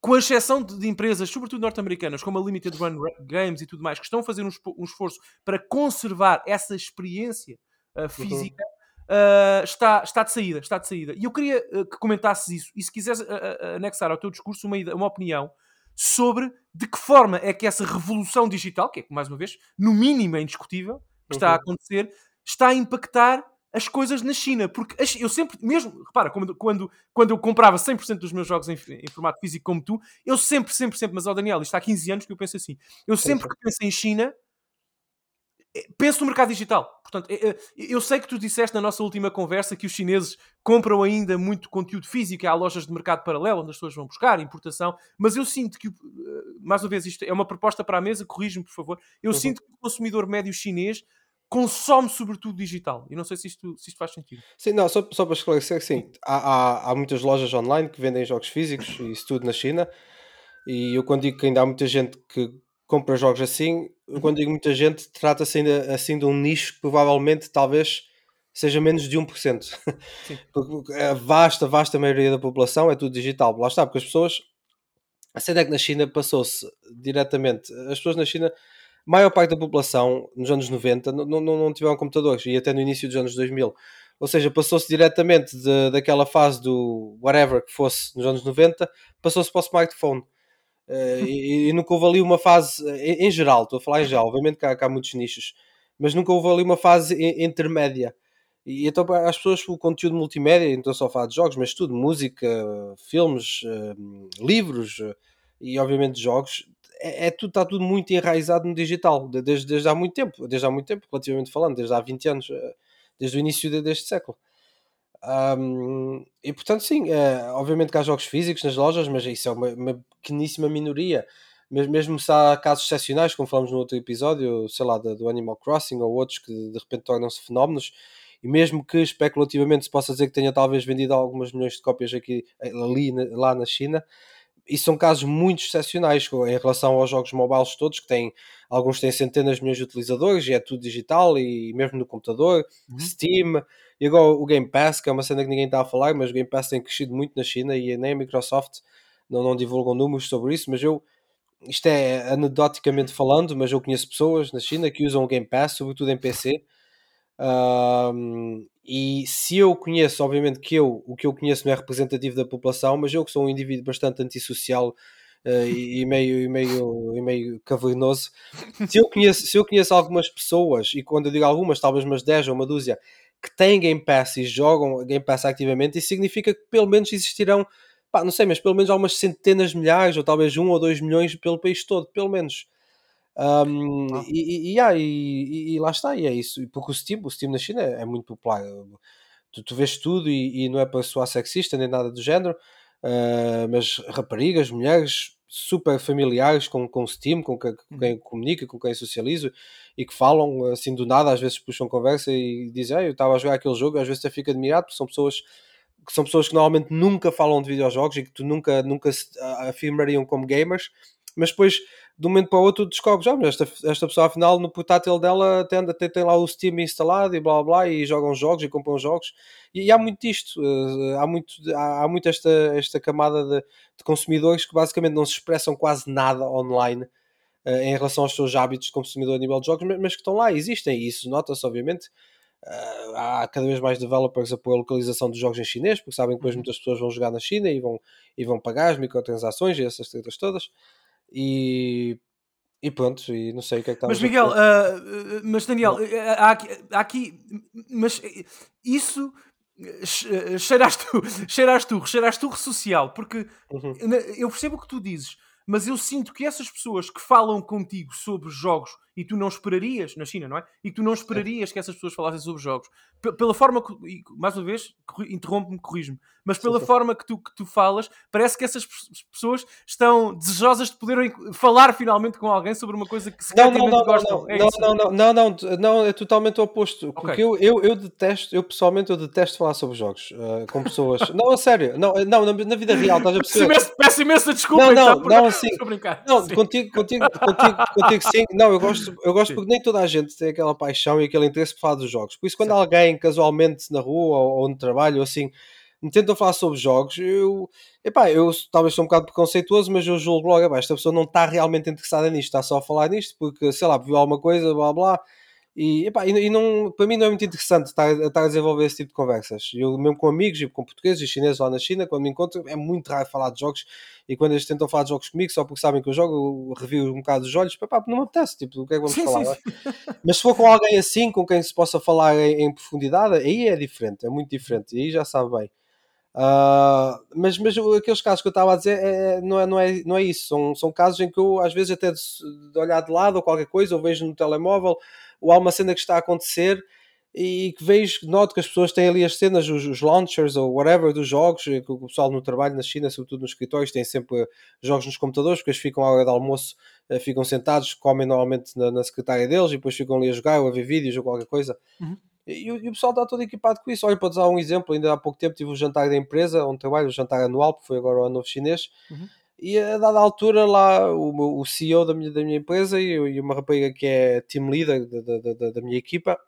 com a exceção de empresas, sobretudo norte-americanas, como a Limited Run Games e tudo mais, que estão a fazer um, espo- um esforço para conservar essa experiência uh, física, uhum. uh, está, está de saída, está de saída. E eu queria uh, que comentasses isso, e se quiseres uh, uh, anexar ao teu discurso uma, uma opinião sobre de que forma é que essa revolução digital, que é, mais uma vez, no mínimo é indiscutível, que está uhum. a acontecer, está a impactar as coisas na China, porque eu sempre, mesmo, repara, quando, quando, quando eu comprava cem por cento dos meus jogos em, em formato físico como tu, eu sempre, sempre, sempre, mas ó oh Daniel, isto há quinze anos que eu penso assim, eu sempre que penso em China, penso no mercado digital. Portanto, eu sei que tu disseste na nossa última conversa que os chineses compram ainda muito conteúdo físico, há lojas de mercado paralelo onde as pessoas vão buscar, importação, mas eu sinto que, mais uma vez, isto é uma proposta para a mesa, corrige-me, por favor, eu uhum. sinto que o consumidor médio chinês consome sobretudo digital. E não sei se isto, se isto faz sentido. Sim, não, só, só para esclarecer que sim, há, há, há muitas lojas online que vendem jogos físicos e isso tudo na China, e eu quando digo que ainda há muita gente que compra jogos assim, eu quando digo muita gente, trata-se ainda assim de um nicho que provavelmente talvez seja menos de um por cento. Sim. Porque a vasta, vasta maioria da população é tudo digital. Lá está, porque as pessoas, a cena é que na China passou-se diretamente, as pessoas na China... A maior parte da população, nos anos noventa, não, não, não tiveram computadores, e até no início dos anos dois mil. Ou seja, passou-se diretamente de, daquela fase do whatever que fosse nos anos noventa, passou-se para o smartphone. Uh, e, e nunca houve ali uma fase, em, em geral, estou a falar em geral, obviamente que há, que há muitos nichos, mas nunca houve ali uma fase intermédia. E então as pessoas, o conteúdo multimédia, não estou só a falar de jogos, mas tudo, música, filmes, livros e obviamente jogos, É, é tudo, está tudo muito enraizado no digital desde, desde há muito tempo, desde há muito tempo relativamente falando, desde há vinte anos, desde o início de, deste século. Um, e portanto sim, é, obviamente que há jogos físicos nas lojas, mas isso é uma, uma pequeníssima minoria, mas mesmo se há casos excepcionais, como falamos no outro episódio, sei lá, do Animal Crossing ou outros que de repente tornam-se fenómenos, e mesmo que especulativamente se possa dizer que tenha talvez vendido algumas milhões de cópias aqui, ali, lá na China, isso são casos muito excepcionais em relação aos jogos mobiles todos, que têm, alguns têm centenas de milhões de utilizadores e é tudo digital, e mesmo no computador, uhum. Steam, e agora o Game Pass, que é uma cena que ninguém está a falar, mas o Game Pass tem crescido muito na China, e nem a Microsoft não, não divulgam números sobre isso, mas eu, isto é anedoticamente falando, mas eu conheço pessoas na China que usam o Game Pass, sobretudo em P C, um, e se eu conheço, obviamente que eu, o que eu conheço não é representativo da população, mas eu que sou um indivíduo bastante antissocial uh, e, meio, e, meio, e meio cavernoso, se eu, conheço, se eu conheço algumas pessoas, e quando eu digo algumas, talvez umas dez ou uma dúzia, que têm Game Pass e jogam Game Pass ativamente, isso significa que pelo menos existirão, pá, não sei, mas pelo menos algumas centenas de milhares, ou talvez um ou dois milhões pelo país todo, pelo menos. Um, ah. e, e, yeah, e, e lá está, e é isso, porque o Steam, o Steam na China é muito popular, tu, tu vês tudo, e, e não é para soar sexista nem nada do género, uh, mas raparigas, mulheres super familiares com o Steam, com quem, com quem comunica, com quem socializo, e que falam assim do nada, às vezes puxam conversa e dizem, ah, eu estava a jogar aquele jogo, às vezes até fico admirado, porque são pessoas que são pessoas que normalmente nunca falam de videojogos e que tu nunca, nunca se afirmariam como gamers, mas depois de um momento para o outro descobres, ah, esta, esta pessoa afinal no portátil dela até, até tem lá o Steam instalado e blá blá, e jogam jogos e compram jogos, e, e há muito disto, uh, há muito, há, há muito esta, esta camada de, de consumidores que basicamente não se expressam quase nada online uh, em relação aos seus hábitos de consumidor a nível de jogos, mas, mas que estão lá, existem, e isso nota-se obviamente. Uh, há cada vez mais developers a pôr a localização dos jogos em chinês, porque sabem que depois muitas pessoas vão jogar na China e vão, e vão pagar as microtransações e essas tretas todas. E, e pronto, e não sei o que é que está a... Mas Miguel, uh, mas Daniel, há aqui, há aqui, mas isso cheiraste tu, cheiraste tu, cheiraste tu social, porque uhum. eu percebo o que tu dizes, mas eu sinto que essas pessoas que falam contigo sobre jogos e tu não esperarias, na China, não é? E tu não esperarias que essas pessoas falassem sobre jogos. P- pela forma que, e, mais uma vez, interrompe-me, corrijo-me, mas pela sim, sim. forma que tu, que tu falas, parece que essas p- pessoas estão desejosas de poderem falar finalmente com alguém sobre uma coisa que se calhar gostam. Não, é não, não, não, não, não, não, é totalmente o oposto. Porque okay. eu, eu, eu detesto, eu pessoalmente, eu detesto falar sobre jogos uh, com pessoas. Não, a sério, não, não, na, na vida real, estás a perceber? Peço, peço imensa desculpa, não, então, não, por não, assim, brincar. Não, sim. contigo, contigo, contigo, contigo, sim, não, eu gosto. Eu gosto sim. porque nem toda a gente tem aquela paixão e aquele interesse por falar dos jogos. Por isso, quando sim. alguém casualmente na rua ou, ou no trabalho, ou assim, me tenta falar sobre jogos, eu, epá, eu talvez sou um bocado preconceituoso, mas eu julgo logo, epá, esta pessoa não está realmente interessada nisto, está só a falar nisto porque, sei lá, viu alguma coisa, blá blá. E, epá, e, e não, para mim não é muito interessante estar, estar a desenvolver esse tipo de conversas. Eu mesmo com amigos e com portugueses e chineses lá na China, quando me encontro, é muito raro falar de jogos, e quando eles tentam falar de jogos comigo, só porque sabem que eu jogo, eu reviro um bocado os olhos, pá, não me apetece, tipo, o que é que vamos sim, falar? Sim, sim. Mas se for com alguém assim, com quem se possa falar em, em profundidade, aí é diferente, é muito diferente, aí já sabe bem. Uh, mas, mas aqueles casos que eu estava a dizer é, não, é, não, é, não é isso, são, são casos em que eu às vezes até de, de olhar de lado ou qualquer coisa, ou vejo no telemóvel, ou há uma cena que está a acontecer e que vejo, noto que as pessoas têm ali as cenas, os, os launchers ou whatever dos jogos, que o pessoal no trabalho na China, sobretudo nos escritórios, tem sempre jogos nos computadores, porque eles ficam à hora de almoço, ficam sentados, comem normalmente na, na secretária deles e depois ficam ali a jogar ou a ver vídeos ou qualquer coisa. Uhum. E o pessoal está todo equipado com isso. Olha, para dar um exemplo, ainda há pouco tempo tive um jantar da empresa, um trabalho, um jantar anual, porque foi agora o ano novo chinês, uhum. e a dada altura lá o, o C E O da minha, da minha empresa e, e uma rapariga que é team leader da, da, da, da minha equipa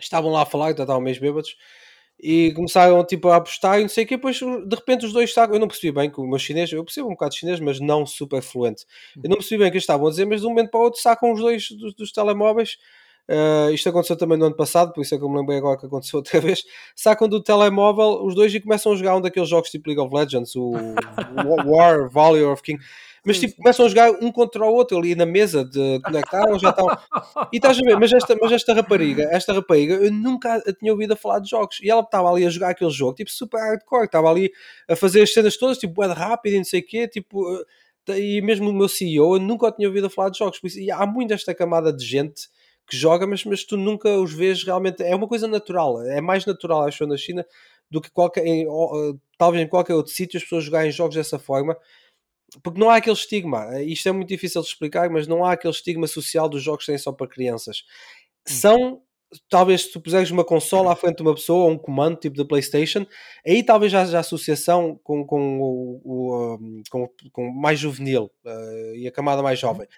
estavam lá a falar, já estavam meio bêbados, e começaram tipo a apostar e não sei o que, depois de repente os dois estavam, eu não percebi bem que o meu chinês, eu percebo um bocado de chinês, mas não super fluente, eu não percebi bem o que eles estavam a dizer, mas de um momento para o outro sacam os dois dos, dos telemóveis. Uh, isto aconteceu também no ano passado, por isso é que eu me lembrei agora que aconteceu outra vez. Sacam do telemóvel os dois e começam a jogar um daqueles jogos tipo League of Legends, o War, Valley of King, mas tipo começam a jogar um contra o outro ali na mesa de conectar, já estão. E estás a ver, mas esta, mas esta rapariga, esta rapariga, eu nunca a tinha ouvido a falar de jogos, e ela estava ali a jogar aquele jogo tipo super hardcore, estava ali a fazer as cenas todas, tipo bué rápido e não sei o quê, tipo. E mesmo o meu C E O, eu nunca a tinha ouvido a falar de jogos, por isso, e há muito esta camada de gente que joga, mas, mas tu nunca os vês realmente, é uma coisa natural, é mais natural, acho eu, na China, do que qualquer, em, ou, talvez em qualquer outro sítio as pessoas jogarem jogos dessa forma, porque não há aquele estigma, isto é muito difícil de explicar, mas não há aquele estigma social dos jogos serem só para crianças. São, talvez se tu puseres uma consola à frente de uma pessoa, ou um comando tipo da PlayStation, aí talvez haja associação com, com, o, o, com, com mais juvenil uh, e a camada mais jovem.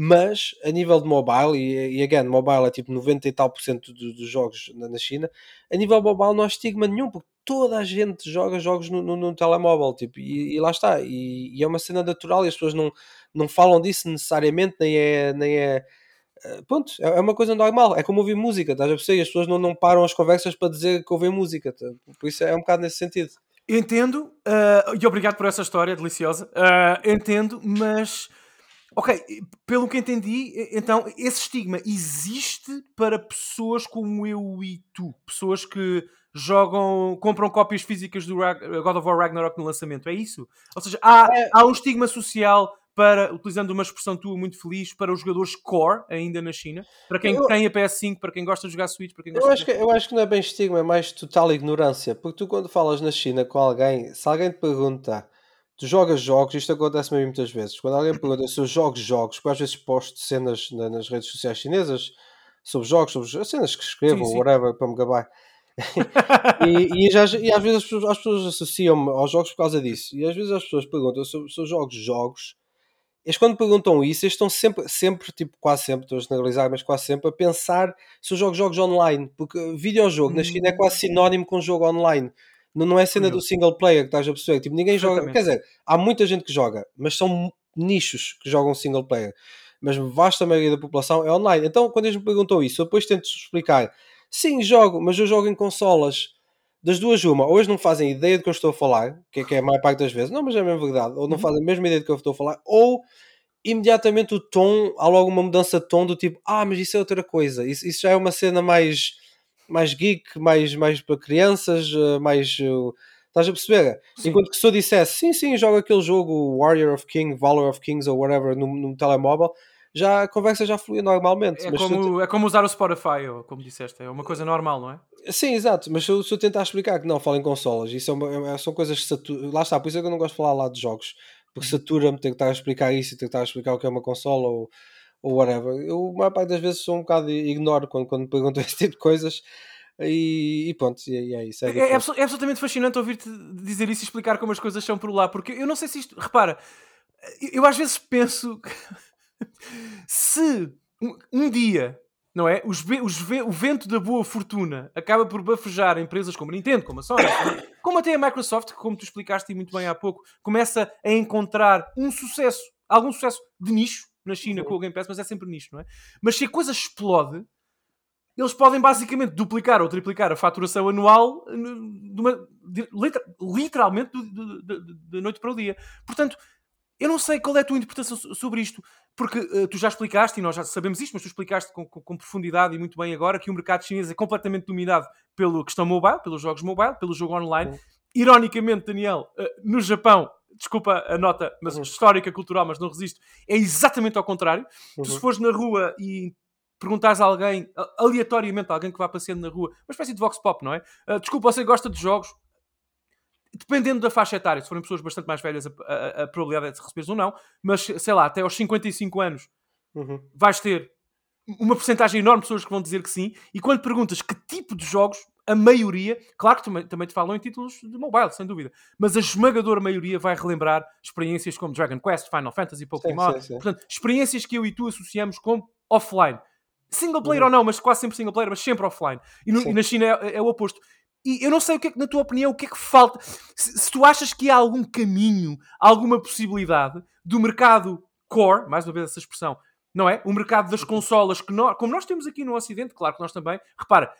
Mas, a nível de mobile, e, e again, mobile é tipo noventa e tal por cento dos, dos jogos na, na China, a nível mobile não há estigma nenhum, porque toda a gente joga jogos no, no, no telemóvel, tipo, e, e lá está, e, e é uma cena natural, e as pessoas não, não falam disso necessariamente, nem é... Nem é pronto, é uma coisa normal, é como ouvir música, estás a perceber? E as pessoas não, não param as conversas para dizer que ouvem música, por isso é um bocado nesse sentido. Entendo, uh, e obrigado por essa história deliciosa, uh, entendo, mas... Ok, pelo que entendi, então, esse estigma existe para pessoas como eu e tu. Pessoas que jogam, compram cópias físicas do God of War Ragnarok no lançamento, é isso? Ou seja, há, há um estigma social para, utilizando uma expressão tua muito feliz, para os jogadores core, ainda na China. Para quem eu... tem a P S cinco, para quem gosta de jogar Switch, para quem gosta eu acho de... que, eu acho que não é bem estigma, é mais total ignorância. Porque tu quando falas na China com alguém, se alguém te pergunta... Tu jogas jogos, isto acontece mesmo muitas vezes. Quando alguém pergunta se eu jogo jogos, porque às vezes posto cenas na, nas redes sociais chinesas sobre jogos, sobre cenas que escrevo, sim, sim. whatever, para me gabar. e, e, já, e às vezes as pessoas, as pessoas associam-me aos jogos por causa disso. E às vezes as pessoas perguntam se eu jogo jogos. Eles quando perguntam isso, eles estão sempre, sempre tipo quase sempre, estou a generalizar, mas quase sempre, a pensar se eu jogo jogos online. Porque videojogo hum. na China é quase sinónimo com jogo online. Não é cena do single player que estás a perceber, tipo, ninguém joga, quer dizer, há muita gente que joga, mas são nichos que jogam single player, mas a vasta maioria da população é online. Então quando eles me perguntam isso, eu depois tento explicar, sim, jogo, mas eu jogo em consolas, das duas uma, ou eles não fazem ideia do que eu estou a falar, que é, que é a maior parte das vezes, não, mas é mesmo verdade, ou não fazem a mesma ideia do que eu estou a falar, ou imediatamente o tom, há logo uma mudança de tom do tipo, ah, mas isso é outra coisa, isso, isso já é uma cena mais... mais geek, mais, mais para crianças, mais... Estás a perceber? Sim. Enquanto que se eu dissesse, sim, sim, joga aquele jogo Warrior of King, Valor of Kings ou whatever no, no telemóvel, já a conversa já flui normalmente. É, mas como, tu... é como usar o Spotify, ou como disseste, é uma coisa normal, não é? Sim, exato, mas se eu, se eu tentar explicar que não, falo em consolas, isso é uma, são coisas que satura... lá está, por isso é que eu não gosto de falar lá de jogos, porque satura-me ter que estar a explicar isso e ter que estar a explicar o que é uma consola ou, ou whatever. Eu, a maior parte das vezes, sou um bocado ignoro quando, quando me perguntam esse tipo de coisas. E, e pronto, e é isso. É, é, é absolutamente fascinante ouvir-te dizer isso e explicar como as coisas são por lá, porque eu não sei se isto... Repara, eu às vezes penso que se um, um dia, não é? Os, os, o vento da boa fortuna acaba por bafejar empresas como a Nintendo, como a Sony, como até a Microsoft, que, como tu explicaste muito bem há pouco, começa a encontrar um sucesso, algum sucesso de nicho na China com o Game Pass, mas é sempre nicho, não é? Mas se a coisa explode, eles podem basicamente duplicar ou triplicar a faturação anual de uma, de, literalmente da noite para o dia. Portanto, eu não sei qual é a tua interpretação sobre isto, porque uh, tu já explicaste, e nós já sabemos isto, mas tu explicaste com, com, com profundidade e muito bem agora, que o mercado chinês é completamente dominado pela questão mobile, pelos jogos mobile, pelo jogo online. Uhum. Ironicamente, Daniel, uh, no Japão, desculpa a nota, mas uhum. histórica, cultural, mas não resisto, é exatamente ao contrário. Uhum. Tu, se fores na rua e perguntares a alguém, aleatoriamente a alguém que vá passeando na rua, uma espécie de vox pop, não é? Uh, desculpa, você gosta de jogos? Dependendo da faixa etária, se forem pessoas bastante mais velhas, a, a, a probabilidade é de receberes ou não, mas, sei lá, até aos cinquenta e cinco anos uhum. vais ter uma porcentagem enorme de pessoas que vão dizer que sim, e quando perguntas que tipo de jogos, a maioria, claro que também te falam em títulos de mobile, sem dúvida, mas a esmagadora maioria vai relembrar experiências como Dragon Quest, Final Fantasy, Pokémon, sim, sim, sim. Portanto, experiências que eu e tu associamos como offline. Single player uhum. ou não, mas quase sempre single player, mas sempre offline. E, no, e na China é, é o oposto. E eu não sei, o que é que, na tua opinião, o que é que falta? Se, se tu achas que há algum caminho, alguma possibilidade do mercado core, mais uma vez essa expressão, não é? O mercado das consolas, que nós, como nós temos aqui no Ocidente, claro que nós também, repara,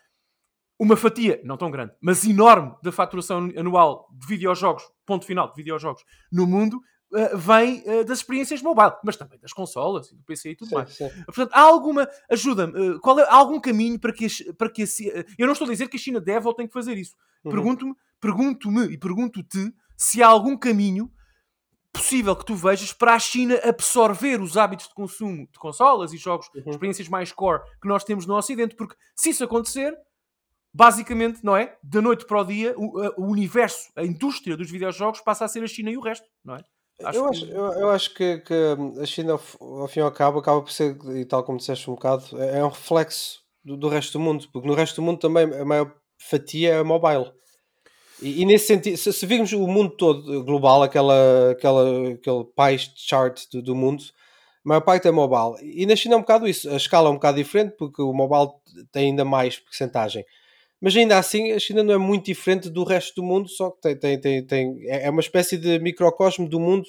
uma fatia, não tão grande, mas enorme da faturação anual de videojogos, ponto final, de videojogos, no mundo, Uh, vem uh, das experiências mobile, mas também das consolas, do P C e tudo sim, mais. Sim. Portanto, há alguma... Ajuda-me. Uh, qual é, há algum caminho para que... A, para que a, uh, eu não estou a dizer que a China deve ou tem que fazer isso. Uhum. Pergunto-me, pergunto-me e pergunto-te se há algum caminho possível que tu vejas para a China absorver os hábitos de consumo de consolas e jogos, uhum. experiências mais core que nós temos no Ocidente, porque se isso acontecer, basicamente, não é? Da noite para o dia, o, a, o universo, a indústria dos videojogos passa a ser a China e o resto, não é? Acho eu, que... acho, eu, eu acho que, que a China, ao fim e ao cabo, acaba por ser, e tal como disseste um bocado, é um reflexo do, do resto do mundo, porque no resto do mundo também a maior fatia é mobile. E, e nesse sentido, se, se virmos o mundo todo global, aquela, aquela, aquele pie chart do, do mundo, a maior parte é mobile. E na China é um bocado isso, a escala é um bocado diferente, porque o mobile tem ainda mais percentagem. Mas ainda assim a China não é muito diferente do resto do mundo, só que tem, tem, tem, tem, é uma espécie de microcosmo do mundo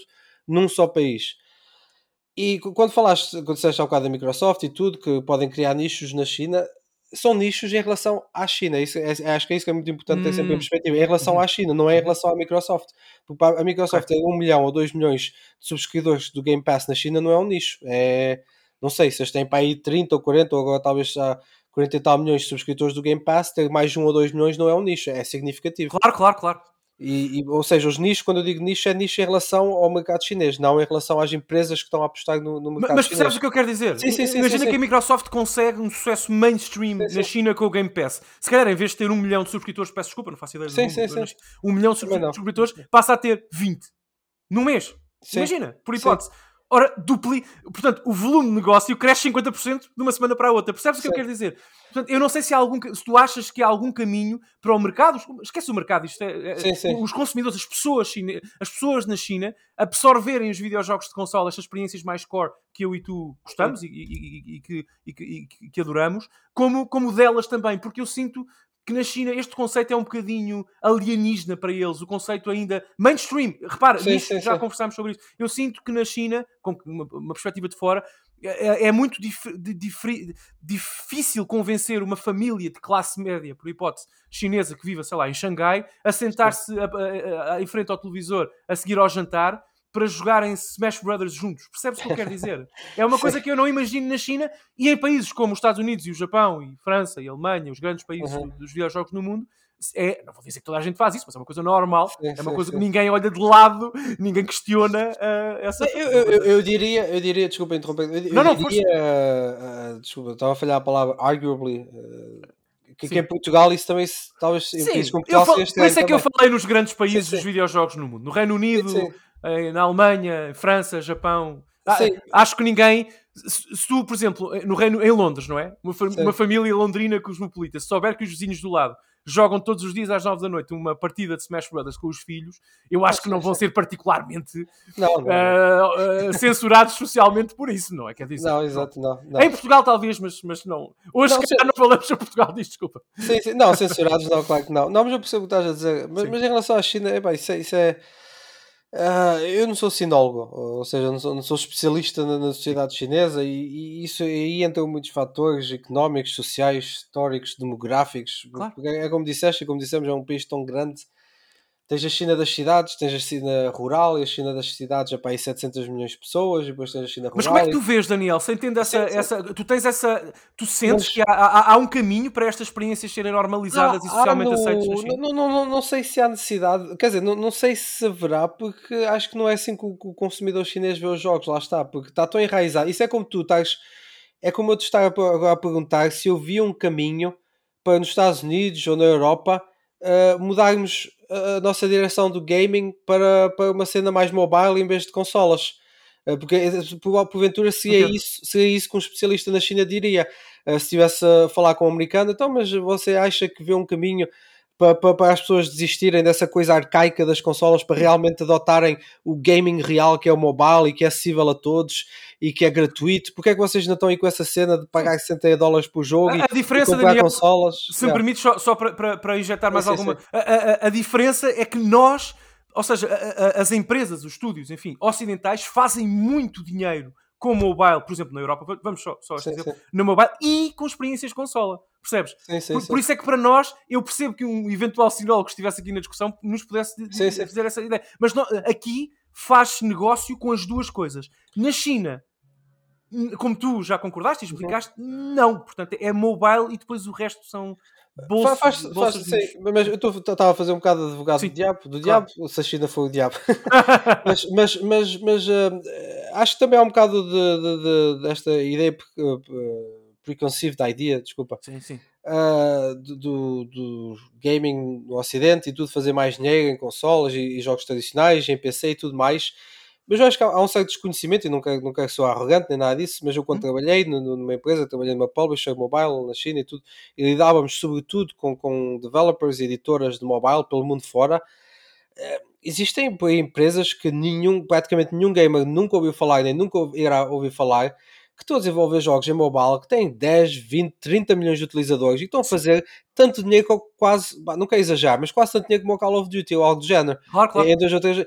num só país. E quando falaste, quando disseste há um bocado da Microsoft e tudo, que podem criar nichos na China, são nichos em relação à China. Isso, é, acho que é isso que é muito importante ter sempre em perspectiva. É em relação à China, não é em relação à Microsoft. Porque a Microsoft tem um milhão ou dois milhões de subscritores do Game Pass na China, não é um nicho. É, não sei, se eles têm para aí trinta ou quarenta, ou agora talvez já... quarenta e tal milhões de subscritores do Game Pass, ter mais de um ou dois milhões não é um nicho, é significativo. Claro, claro, claro. E, e, ou seja, os nichos, quando eu digo nicho, é nicho em relação ao mercado chinês, não em relação às empresas que estão a apostar no, no mercado mas, mas chinês. Mas percebes o que eu quero dizer? Sim, sim, sim, Imagina sim, sim. que a Microsoft consegue um sucesso mainstream sim, sim. na China com o Game Pass. Se calhar, em vez de ter um milhão de subscritores, peço desculpa, não faço ideia. Sim, sim, sim. Um milhão de subscritores passa a ter vinte num mês. Sim. Imagina, por hipótese. Sim. Ora, dupli... Portanto, o volume de negócio cresce cinquenta por cento de uma semana para a outra. Percebes o que eu quero dizer? Portanto, eu não sei se, há algum... se tu achas que há algum caminho para o mercado... Esquece o mercado. Isto é... sim, sim. Os consumidores, as pessoas, chine... as pessoas na China absorverem os videojogos de console, estas experiências mais core que eu e tu gostamos e, e, e, que, e, que, e que adoramos, como, como delas também. Porque eu sinto que na China este conceito é um bocadinho alienígena para eles, o conceito ainda mainstream, repara, sim, nisto sim, já sim. conversámos sobre isso, eu sinto que na China, com uma, uma perspectiva de fora, é, é muito dif, dif, difícil convencer uma família de classe média, por hipótese, chinesa que viva, sei lá, em Xangai, a sentar-se a, a, a, em frente ao televisor, a seguir ao jantar, para jogarem Smash Brothers juntos. Percebes o que eu quero dizer? É uma coisa que eu não imagino na China e em países como os Estados Unidos e o Japão e França e Alemanha, os grandes países uhum. dos videojogos no mundo, é, não vou dizer que toda a gente faz isso, mas é uma coisa normal, sim, é uma sim, coisa sim. que ninguém olha de lado, ninguém questiona uh, essa eu, eu, eu, eu diria, eu diria, desculpa interromper, eu, eu não, não, diria, uh, uh, desculpa, estava a falhar a palavra, arguably, uh, que, que em Portugal isso também se, talvez... Sim, eu fal... por isso é que eu falei nos grandes países sim, sim. dos videojogos no mundo, no Reino Unido, sim, sim. na Alemanha, França, Japão... Sim. Acho que ninguém, se tu, por exemplo, no Reino, em Londres, não é? Uma, uma família londrina cosmopolita, se souber que os vizinhos do lado jogam todos os dias às nove da noite uma partida de Smash Brothers com os filhos, eu acho que não vão ser particularmente não, não, não. Uh, uh, censurados socialmente por isso, não é? Quer dizer, não, exato, não, não. Em Portugal talvez, mas, mas não. Hoje não, se... não falamos sobre Portugal disto, desculpa. Sim, sim. Não, censurados não, claro que não. Não, mas eu percebo o que estás a dizer. Mas, mas em relação à China, é bem, isso é... Isso é... Uh, eu não sou sinólogo, ou seja, não sou, não sou especialista na, na sociedade chinesa, e, e isso aí entram muitos fatores económicos, sociais, históricos, demográficos. Claro. É como disseste, como dissemos, é um país tão grande. Tens a China das cidades, tens a China rural, e a China das cidades já para aí setecentos milhões de pessoas, e depois tens a China rural. Mas como é que tu vês, Daniel? Você entende essa, sim, sim. essa, tu tens essa, tu sentes mas... que há, há, há um caminho para estas experiências serem normalizadas ah, e socialmente no... aceitas na China? Não, não, não, não sei se há necessidade, quer dizer, não, não sei se haverá, porque acho que não é assim que o, que o consumidor chinês vê os jogos, lá está, porque está tão enraizado. Isso é como tu estás, é como eu te estava agora a perguntar se eu via um caminho para nos Estados Unidos ou na Europa uh, mudarmos a nossa direção do gaming para, para uma cena mais mobile em vez de consolas, porque porventura seria, okay. isso, seria isso que um especialista na China diria, se tivesse a falar com um americano, então mas você acha que vê um caminho para, para, para as pessoas desistirem dessa coisa arcaica das consolas para realmente adotarem o gaming real, que é o mobile e que é acessível a todos e que é gratuito? Porque é que vocês não estão aí com essa cena de pagar sessenta dólares por jogo a, e, a diferença, e comprar Daniel, consolas? Se me é. permite, só, só para, para, para injetar mais sim, alguma... Sim. A, a, a diferença é que nós, ou seja, a, a, as empresas, os estúdios, enfim, ocidentais, fazem muito dinheiro com mobile, por exemplo, na Europa, vamos só, só este sim, exemplo, sim. na mobile e com experiências de consola, percebes? Sim, sim, por, sim. por isso é que para nós, eu percebo que um eventual sinólogo que estivesse aqui na discussão nos pudesse sim, fazer sim. essa ideia, mas não, aqui faz-se negócio com as duas coisas. Na China, como tu já concordaste e explicaste, uhum. não, portanto é mobile e depois o resto são... Bolsos, faz, faz, bolsos faz, sim, mas eu estava a fazer um bocado de advogado sim, do diabo, do claro. diabo, se a China foi o diabo. mas mas, mas, mas uh, acho que também há um bocado de, de, de, desta ideia uh, preconceived idea, desculpa, sim, sim. Uh, do, do gaming no Ocidente e tudo fazer mais dinheiro em consolas e, e jogos tradicionais, em P C e tudo mais. Mas eu acho que há um certo desconhecimento, e não quero, não quero ser arrogante nem nada disso, mas eu quando uhum. trabalhei numa empresa, trabalhei numa publisher mobile na China e tudo, e lidávamos sobretudo com, com developers e editoras de mobile pelo mundo fora. É, existem empresas que nenhum, praticamente nenhum gamer nunca ouviu falar, nem nunca irá ouvir falar, que estão a desenvolver jogos em mobile, que têm dez, vinte, trinta milhões de utilizadores e estão a fazer tanto dinheiro como quase, não quero exagerar, mas quase tanto dinheiro como o Call of Duty ou algo do género. Claro, claro. Em dois ou três...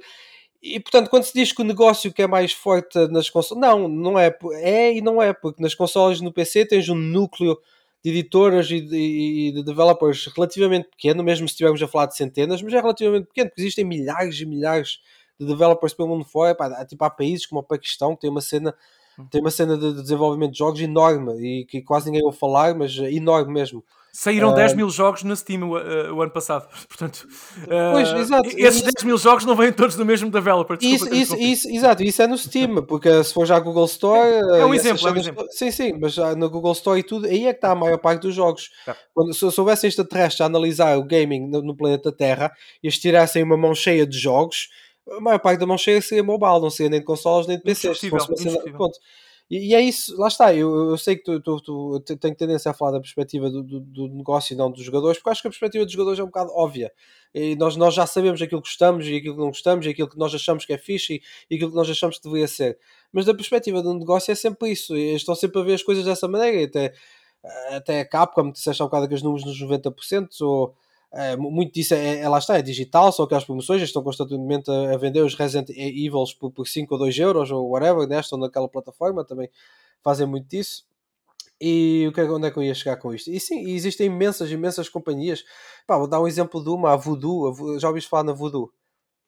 E, portanto, quando se diz que o negócio que é mais forte nas consolas... Não, não é. É e não é, porque nas consolas no P C tens um núcleo de editoras e de, e de developers relativamente pequeno, mesmo se estivermos a falar de centenas, mas é relativamente pequeno, porque existem milhares e milhares de developers pelo mundo fora. Pá, tipo, há países como o Paquistão que tem uma cena, tem uma cena de desenvolvimento de jogos enorme, e que quase ninguém ouve falar, mas enorme mesmo. Saíram uh... dez mil jogos na Steam o, uh, o ano passado, portanto, uh, pois, exato. esses isso... dez mil jogos não vêm todos do mesmo developer. Desculpa, isso, isso, isso, exato, isso é no Steam, porque se for já a Google Store... É um exemplo, é um exemplo. Sim, sim, mas na Google Store e tudo, aí é que está a maior parte dos jogos. Tá. Quando, se houvesse extraterrestre a analisar o gaming no, no planeta Terra, e eles tirassem uma mão cheia de jogos, a maior parte da mão cheia seria mobile, não seria nem de consoles nem de P Cs. E é isso, lá está, eu, eu sei que tu, tu, tu, tu tenho tendência a falar da perspectiva do, do, do negócio e não dos jogadores, porque acho que a perspectiva dos jogadores é um bocado óbvia, e nós, nós já sabemos aquilo que gostamos e aquilo que não gostamos, e aquilo que nós achamos que é fixe e aquilo que nós achamos que deveria ser, mas da perspectiva do negócio é sempre isso, e estão sempre a ver as coisas dessa maneira, e até, até a Capcom, disseste há um bocado que os números nos noventa por cento, ou... É, muito disso é, é, lá está, é digital, são aquelas promoções, estão constantemente a, a vender os Resident Evils por, por cinco ou dois euros ou whatever, né? Estão naquela plataforma, também fazem muito disso. E o que, onde é que eu ia chegar com isto? E sim, existem imensas, imensas companhias. Pá, vou dar um exemplo de uma, a Voodoo. A, já ouviste falar na Voodoo?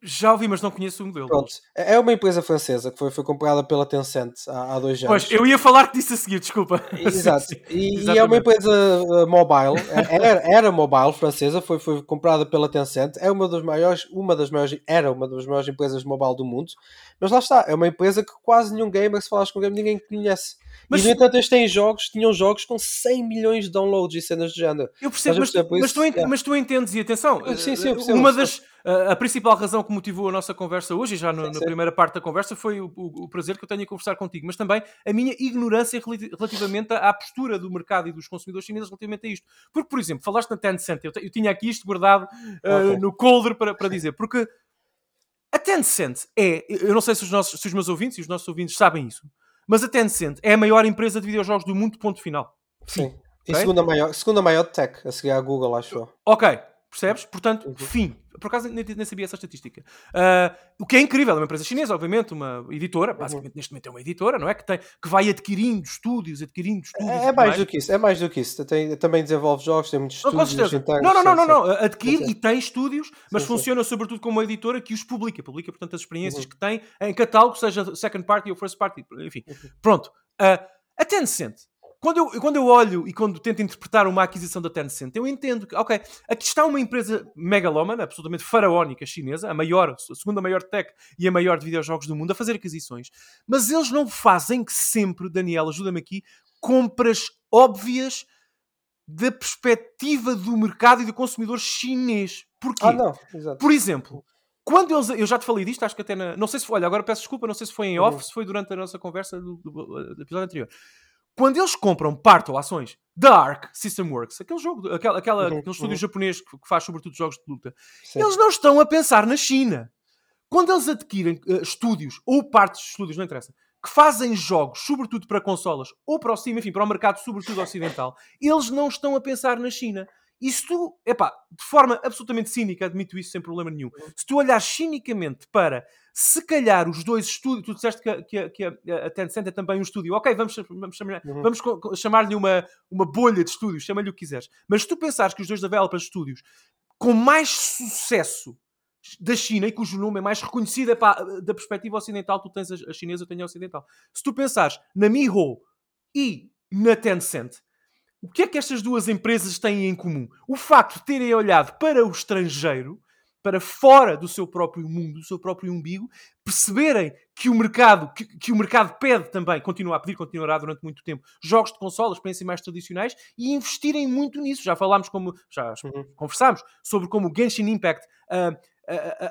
Já ouvi, mas não conheço o modelo. Pronto. É uma empresa francesa que foi, foi comprada pela Tencent há, há dois anos. Pois, eu ia falar disso a seguir, desculpa. Exato. Sim, sim. E, e é uma empresa mobile, era, era mobile francesa, foi, foi comprada pela Tencent, é uma das maiores, uma das maiores, era uma das maiores empresas mobile do mundo, mas lá está, é uma empresa que quase nenhum gamer, se falares com um gamer, ninguém conhece. Mas, e no entanto eles têm jogos, tinham jogos com cem milhões de downloads e cenas de género. Eu percebo, mas, mas, mas, tu, é. mas tu entendes, e atenção, sim, sim, eu percebo, uma das, a principal razão que motivou a nossa conversa hoje, e já no, sim, sim. na primeira parte da conversa, foi o, o, o prazer que eu tenho em conversar contigo, mas também a minha ignorância relativamente à postura do mercado e dos consumidores chineses relativamente a isto. Porque, por exemplo, falaste na Tencent, eu, eu tinha aqui isto guardado okay. uh, no colder para, para dizer, porque a Tencent é, eu não sei se os, nossos, se os meus ouvintes e os nossos ouvintes sabem isso, mas a Tencent é a maior empresa de videojogos do mundo, ponto final. Sim. Fim. E okay? segunda maior, segunda maior tech, a seguir à Google, acho eu. Ok, percebes? Portanto, uhum. fim. Por acaso nem, nem sabia essa estatística. Uh, o que é incrível, é uma empresa chinesa, obviamente, uma editora, basicamente uhum. neste momento é uma editora, não é? Que, tem, que vai adquirindo estúdios, adquirindo estúdios. É, é mais, mais do que isso, é mais do que isso. Tem, também desenvolve jogos, tem muitos não, estúdios. Internos, não, não, não, não, não. Adquire sim. e tem estúdios, mas sim, funciona sim. sobretudo como uma editora que os publica. Publica, portanto, as experiências uhum. que tem em catálogo, seja second party ou first party, enfim. Uhum. Pronto. Uh, a Tencent. Quando eu, quando eu olho e quando tento interpretar uma aquisição da Tencent, eu entendo que, ok, aqui está uma empresa megalómana, absolutamente faraónica chinesa, a maior, a segunda maior tech e a maior de videojogos do mundo, a fazer aquisições. Mas eles não fazem que sempre, Daniel, ajuda-me aqui, compras óbvias da perspectiva do mercado e do consumidor chinês. Porquê? Ah, não. Exato. Por exemplo... Quando eles, eu já te falei disto, acho que até na... Não sei se foi... Olha, agora peço desculpa, não sei se foi em off, uhum. se foi durante a nossa conversa do, do, do episódio anterior. Quando eles compram parte ou ações da Arc System Works, aquele jogo, aquela, aquela, uhum. aquele estúdio uhum. japonês que faz sobretudo jogos de luta, sim. eles não estão a pensar na China. Quando eles adquirem uh, estúdios, ou partes de estúdios, não interessa, que fazem jogos, sobretudo para consolas, ou para o Steam, enfim, para o mercado sobretudo ocidental, eles não estão a pensar na China. E se tu, epá, de forma absolutamente cínica, admito isso sem problema nenhum, se tu olhares cinicamente para, se calhar, os dois estúdios, tu disseste que a, que a, que a Tencent é também um estúdio, ok, vamos, vamos, chamar, uhum. vamos chamar-lhe uma, uma bolha de estúdios, chama-lhe o que quiseres, mas se tu pensares que os dois developers de estúdios com mais sucesso da China e cujo nome é mais reconhecido, epá, da perspectiva ocidental, tu tens a chinesa, eu tenho a ocidental, se tu pensares na miHoYo e na Tencent, o que é que estas duas empresas têm em comum? O facto de terem olhado para o estrangeiro, para fora do seu próprio mundo, do seu próprio umbigo, perceberem que o mercado, que, que o mercado pede também, continua a pedir, continuará durante muito tempo, jogos de consolas, experiências mais tradicionais, e investirem muito nisso. Já falámos, como, já conversámos sobre como o Genshin Impact uh,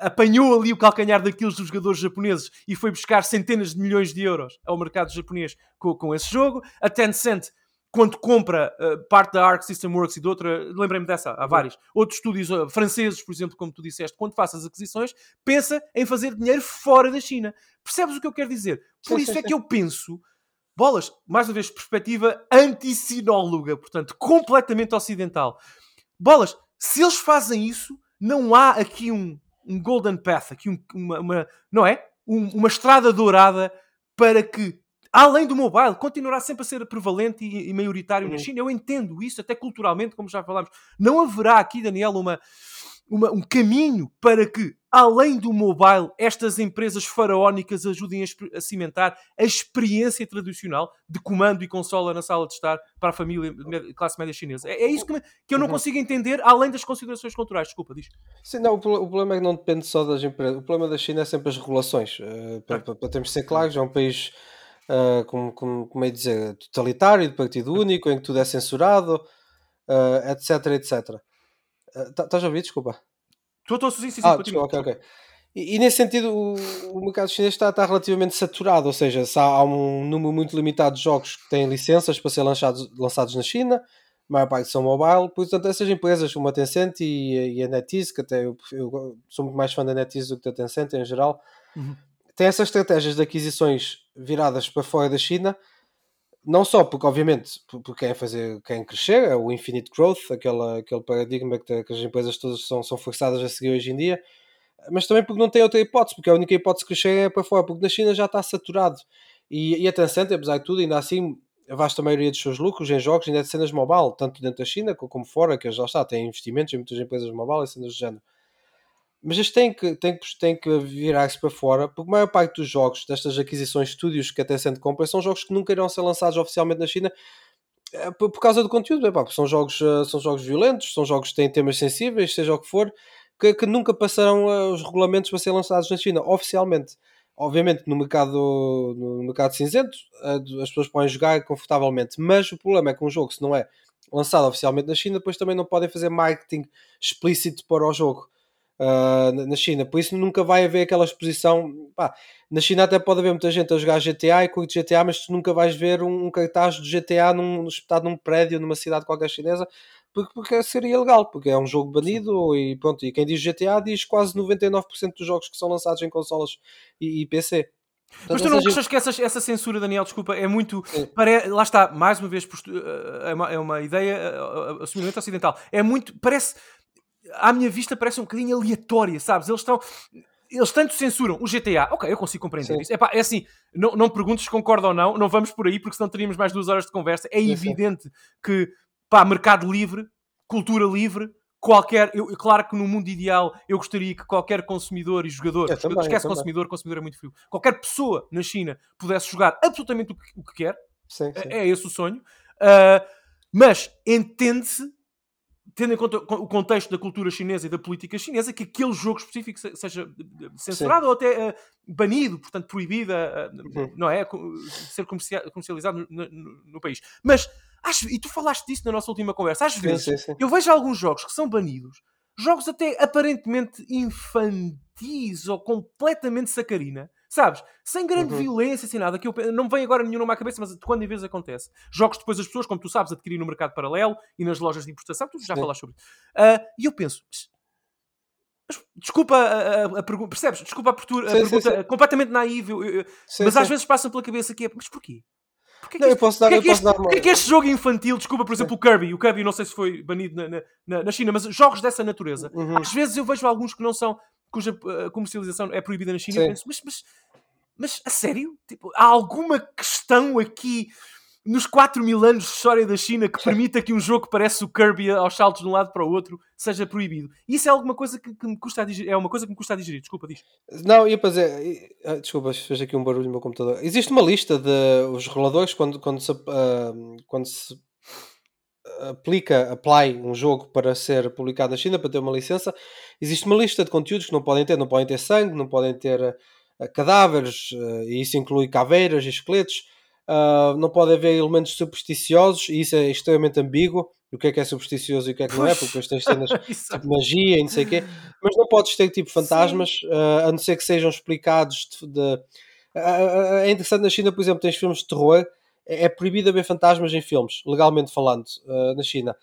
apanhou ali o calcanhar daqueles dos jogadores japoneses e foi buscar centenas de milhões de euros ao mercado japonês com, com esse jogo. A Tencent, quando compra uh, parte da Arc System Works e de outra, lembrei-me dessa, há vários, outros estúdios uh, franceses, por exemplo, como tu disseste, quando faz as aquisições, pensa em fazer dinheiro fora da China. Percebes o que eu quero dizer? Por sim, isso sim, é sim. que eu penso, bolas, mais uma vez, perspectiva anticinóloga, portanto, completamente ocidental. Bolas, se eles fazem isso, não há aqui um, um golden path, aqui um, uma, uma, não é? Um, uma estrada dourada para que, além do mobile, continuará sempre a ser prevalente e, e maioritário uhum. na China. Eu entendo isso, até culturalmente, como já falámos. Não haverá aqui, Daniel, uma, uma, um caminho para que, além do mobile, estas empresas faraónicas ajudem a, a cimentar a experiência tradicional de comando e consola na sala de estar para a família classe média chinesa. É, é isso que, me, que eu não uhum. consigo entender, além das considerações culturais. Desculpa, diz. Sim, não, o, o problema é que não depende só das empresas. O problema da China é sempre as regulações. Uh, para, para, para termos de ser claros, é um país... Uh, como, como, como é dizer, totalitário, de partido único, em que tudo é censurado, uh, etc, etc. Estás uh, a ouvir? Desculpa. Estou a ouvir, sim, sim. Ah, desculpa, ok, ok. E, e nesse sentido, o, o mercado chinês está, está relativamente saturado, ou seja, se há, há um número muito limitado de jogos que têm licenças para ser lançados, lançados na China, a maior parte são mobile, portanto, essas empresas como a Tencent e, e a NetEase, que até eu, eu sou muito mais fã da NetEase do que da Tencent em geral, uhum. tem essas estratégias de aquisições viradas para fora da China, não só porque, obviamente, porque querem fazer, querem crescer, é o infinite growth, aquela, aquele paradigma que, que as empresas todas são, são forçadas a seguir hoje em dia, mas também porque não tem outra hipótese, porque a única hipótese de crescer é para fora, porque na China já está saturado. E, e a Tencent, apesar de tudo, ainda assim, a vasta maioria dos seus lucros em jogos ainda é de cenas mobile, tanto dentro da China como fora, que já está, tem investimentos em muitas empresas mobile e cenas do género. Mas eles têm que, têm que, têm que virar-se para fora, porque a maior parte dos jogos destas aquisições de estúdios que a Tencent compra são jogos que nunca irão ser lançados oficialmente na China por, por causa do conteúdo. Epá, são, jogos, são jogos violentos, são jogos que têm temas sensíveis, seja o que for, que, que nunca passarão os regulamentos para serem lançados na China oficialmente. Obviamente no mercado, no mercado cinzento as pessoas podem jogar confortavelmente, mas o problema é que um jogo, se não é lançado oficialmente na China, depois também não podem fazer marketing explícito para o jogo uh, na China, por isso nunca vai haver aquela exposição. Pá, na China até pode haver muita gente a jogar G T A e curte G T A, mas tu nunca vais ver um, um cartaz do G T A num, espetado num prédio numa cidade qualquer chinesa, porque, porque seria ilegal, porque é um jogo banido. E pronto, e quem diz G T A diz quase noventa e nove por cento dos jogos que são lançados em consolas e, e P C. Mas tu não achas que essa, essa censura, Daniel, desculpa, é muito... Pare... Lá está, mais uma vez, posto... é, uma, é uma ideia assumidamente ocidental. É muito... Parece... À minha vista, parece um bocadinho aleatória, sabes? Eles estão... Eles tanto censuram o G T A, ok, eu consigo compreender. Sim. Isso. Epá, é assim, não, não perguntes se concordo ou não, não vamos por aí, porque senão teríamos mais duas horas de conversa. É sim, evidente sim. que, pá, mercado livre, cultura livre... Qualquer, eu, claro que no mundo ideal eu gostaria que qualquer consumidor e jogador, eu também, esquece eu consumidor, consumidor é muito frio, qualquer pessoa na China pudesse jogar absolutamente o que, o que quer, sim, sim. é esse o sonho, uh, mas entende-se, tendo em conta o contexto da cultura chinesa e da política chinesa, que aquele jogo específico seja censurado sim. ou até uh, banido, portanto proibido a, uh, não é, ser comercializado no, no, no país. Mas Acho, e tu falaste disso na nossa última conversa. Às sim, vezes, sim, sim. eu vejo alguns jogos que são banidos, jogos até aparentemente infantis ou completamente sacarina, sabes? Sem grande uhum. violência, sem nada. Que eu, não me vem agora nenhum nome à cabeça, mas quando em vezes acontece. Jogos depois as pessoas, como tu sabes, adquirir no mercado paralelo e nas lojas de importação, tu já sim. falaste sobre isso. Uh, e eu penso... Desculpa a, a, a pergunta, percebes? Desculpa a, portura, sim, a pergunta sim, sim. completamente naive, eu, eu, sim, mas sim. às vezes passa pela cabeça que é... Mas porquê? Porquê que, é que, uma... que este jogo infantil, desculpa, por exemplo, o Kirby, o Kirby não sei se foi banido na, na, na China, mas jogos dessa natureza, uhum. às vezes eu vejo alguns que não são, cuja uh, comercialização é proibida na China, e penso, mas, mas, mas a sério? Tipo, há alguma questão aqui nos quatro mil anos de história da China que sim. permita que um jogo que parece o Kirby aos saltos de um lado para o outro seja proibido? Isso é alguma coisa que, que me custa a digerir, é uma coisa que me custa a digerir, desculpa, diz. Não, ia fazer, ah, desculpa, fez aqui um barulho no meu computador. Existe uma lista de os reguladores quando, quando, se, uh, quando se aplica, apply um jogo para ser publicado na China, para ter uma licença, existe uma lista de conteúdos que não podem ter, não podem ter sangue, não podem ter uh, cadáveres, uh, e isso inclui caveiras e esqueletos. Uh, não pode haver elementos supersticiosos, e isso é extremamente ambíguo, o que é que é supersticioso e o que é que não é, porque depois tens cenas de magia e não sei o quê, mas não podes ter tipo fantasmas, uh, a não ser que sejam explicados de, de... Uh, uh, é interessante, na China, por exemplo, tens filmes de terror, é, é proibido haver fantasmas em filmes, legalmente falando, uh, na China.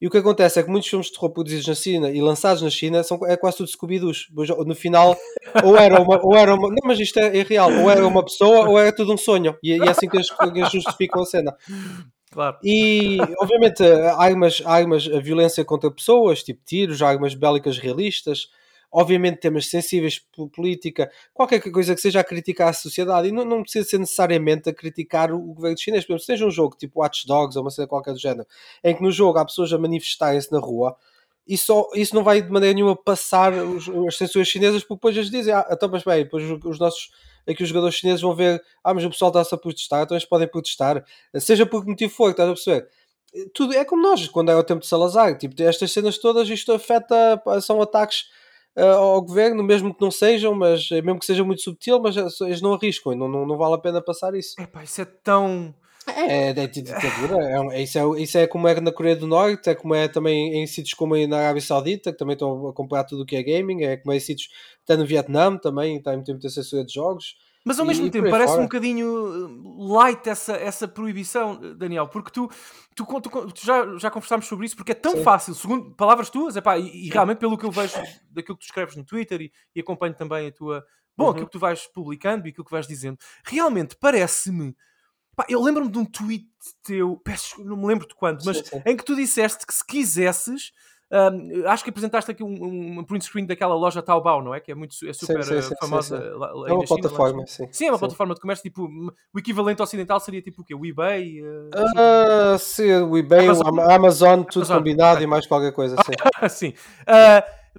E o que acontece é que muitos filmes de terror produzidos na China e lançados na China são, é quase tudo Scooby-Doos. No final, ou era uma... Ou era uma não, mas isto é, é real. Ou era uma pessoa, ou era tudo um sonho. E, e é assim que eles, que eles justificam a cena. Claro. E, obviamente, armas, armas, a violência contra pessoas, tipo tiros, armas bélicas realistas, obviamente temas sensíveis, política, qualquer coisa que seja a criticar a sociedade. E não, não precisa ser necessariamente a criticar o governo chinês. Por exemplo, seja um jogo tipo Watch Dogs ou uma cena qualquer do género, em que no jogo há pessoas a manifestarem-se na rua, e só, isso não vai de maneira nenhuma passar os, as censuras chinesas, porque depois eles dizem, ah, então, mas bem, depois os nossos... é que os jogadores chineses vão ver, ah, mas o pessoal está-se a protestar, então eles podem protestar, seja por que motivo for, estás a perceber? Tudo é como nós, quando era o tempo de Salazar, tipo, estas cenas todas, isto afeta, são ataques ao governo, mesmo que não sejam, mas mesmo que seja muito subtil, mas eles não arriscam, não, não, não vale a pena passar isso. Epá, isso é tão... É, é, é ditadura, é, é, isso, é, isso é como é na Coreia do Norte, é como é também em sítios como é na Arábia Saudita, que também estão a comprar tudo o que é gaming, é como é em sítios, está no Vietnã também, está em tempo de censura de jogos. Mas ao e, mesmo e tempo parece fora. um bocadinho light essa, essa proibição, Daniel, porque tu, tu, tu, tu já, já conversámos sobre isso, porque é tão Sim. fácil, segundo palavras tuas, epá, e, e realmente pelo que eu vejo daquilo que tu escreves no Twitter e, e acompanho também a tua, bom, uhum. aquilo que tu vais publicando e aquilo que vais dizendo, realmente parece-me, pá, eu lembro-me de um tweet teu, peço, não me lembro de quando, mas sim, sim. em que tu disseste que se quisesses, Um, acho que apresentaste aqui um, um, um print screen daquela loja Taobao, não é? Que é, muito, é super sim, sim, famosa. Sim, sim. Lá, lá é uma China, plataforma, sim. Sim, é uma sim. plataforma de comércio, tipo, o equivalente ocidental seria tipo o quê? O eBay? Uh, uh, assim? Sim, o eBay, Amazon, Amazon tudo Amazon. combinado okay. e mais qualquer coisa, sim. sim. Uh,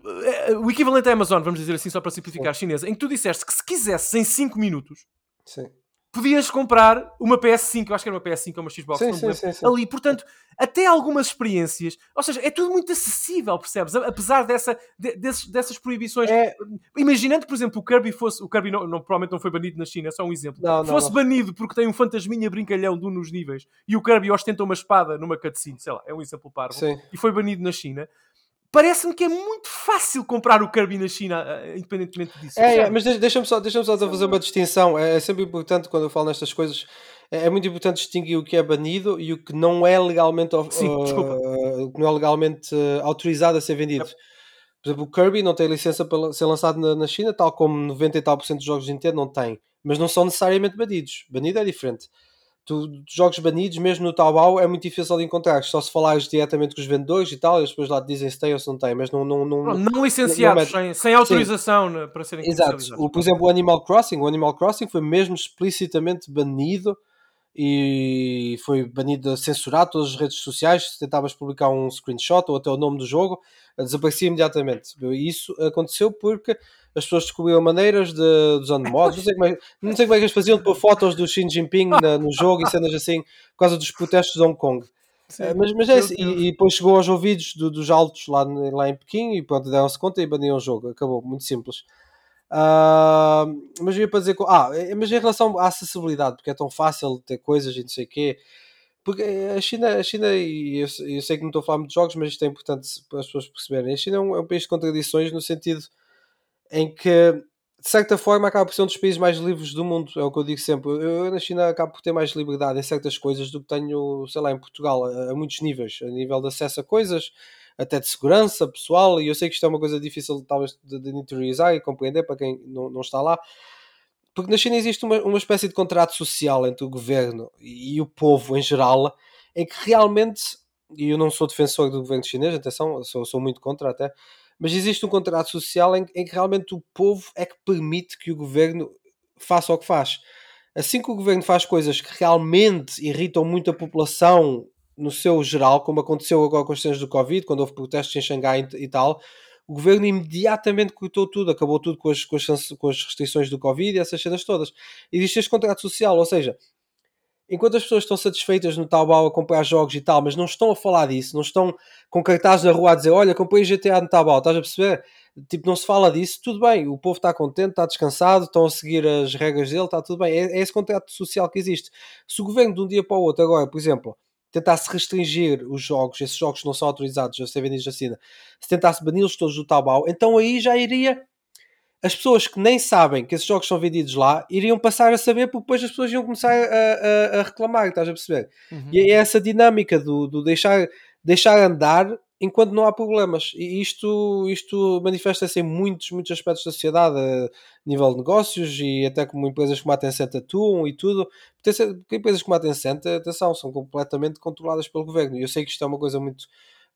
o equivalente à Amazon, vamos dizer assim, só para simplificar, chinesa, em que tu disseste que se quisesse em cinco minutos, sim, podias comprar uma P S cinco, eu acho que era uma P S cinco ou uma Xbox, sim, sim, sim, sim. ali, portanto, até algumas experiências, ou seja, é tudo muito acessível, percebes? Apesar dessa, de, desses, dessas proibições, é... imaginando, por exemplo, o Kirby fosse, o Kirby não, não, provavelmente não foi banido na China, é só um exemplo, não, não, fosse não. banido porque tem um fantasminha brincalhão de um nos níveis e o Kirby ostenta uma espada numa cutscene, sei lá, é um exemplo parvo, sim. e foi banido na China. Parece-me que é muito fácil comprar o Kirby na China, independentemente disso. É, é mas deixa-me só, deixa-me só fazer uma distinção. É sempre importante, quando eu falo nestas coisas, é muito importante distinguir o que é banido e o que não é legalmente, Sim, uh, uh, não é legalmente uh, autorizado a ser vendido. Yep. Por exemplo, o Kirby não tem licença para ser lançado na, na China, tal como noventa e tal por cento dos jogos de Nintendo não tem. Mas não são necessariamente banidos. Banido é diferente. Tu, jogos banidos, mesmo no Taobao, é muito difícil de encontrar, só se falares diretamente com os vendedores e tal, eles depois lá te dizem se tem ou se não tem, mas não... Não, não, não, não licenciados, não, não é... sem, sem autorização Sim. para serem comercializados. Exato. O, por exemplo, o Animal Crossing, o Animal Crossing foi mesmo explicitamente banido e foi banido, censurado todas as redes sociais, se tentavas publicar um screenshot ou até o nome do jogo, desaparecia imediatamente. E isso aconteceu porque... as pessoas descobriram maneiras de, dos animais, não sei como é, não sei como é que eles faziam de pôr fotos do Xi Jinping na, no jogo e cenas assim, por causa dos protestos de Hong Kong. Sim, é, mas, mas é isso, e, e depois chegou aos ouvidos do, dos altos lá, lá em Pequim e pronto, deram-se conta e baniram o jogo, acabou, muito simples. Uh, mas eu ia para dizer, ah, mas em relação à acessibilidade, porque é tão fácil ter coisas e não sei o quê, porque a China, a China e eu, eu sei que não estou a falar muito de jogos, mas isto é importante para as pessoas perceberem, a China é um, é um país de contradições no sentido em que, de certa forma, acaba por ser um dos países mais livres do mundo, é o que eu digo sempre. Eu, na China, acabo por ter mais liberdade em certas coisas do que tenho, sei lá, em Portugal, a, a muitos níveis, a nível de acesso a coisas, até de segurança pessoal, e eu sei que isto é uma coisa difícil, talvez, de, de interiorizar e compreender para quem não, não está lá, porque na China existe uma, uma espécie de contrato social entre o governo e o povo em geral, em que realmente, e eu não sou defensor do governo chinês, atenção, sou, sou muito contra até, mas existe um contrato social em, em que realmente o povo é que permite que o governo faça o que faz. Assim que o governo faz coisas que realmente irritam muito a população no seu geral, como aconteceu agora com as cenas do Covid, quando houve protestos em Xangai e, e tal, o governo imediatamente cortou tudo, acabou tudo com as, com as, com as restrições do Covid e essas cenas todas. Existe este contrato social, ou seja... enquanto as pessoas estão satisfeitas no Taobao a comprar jogos e tal, mas não estão a falar disso, não estão com cartazes na rua a dizer olha, comprei G T A no Taobao, estás a perceber? Tipo, não se fala disso, tudo bem, o povo está contente, está descansado, estão a seguir as regras dele, está tudo bem. É, é esse contrato social que existe. Se o governo de um dia para o outro agora, por exemplo, tentasse restringir os jogos, esses jogos não são autorizados a ser vendidos na China, se tentasse bani-los todos do Taobao, então aí já iria... as pessoas que nem sabem que esses jogos são vendidos lá, iriam passar a saber porque depois as pessoas iam começar a, a, a reclamar, estás a perceber? Uhum. E é essa dinâmica do, do deixar, deixar andar enquanto não há problemas. E isto, isto manifesta-se em muitos, muitos aspectos da sociedade, a nível de negócios e até como empresas como a Tencent atuam e tudo. Porque empresas como a Tencent, atenção, são completamente controladas pelo governo. E eu sei que isto é uma coisa muito...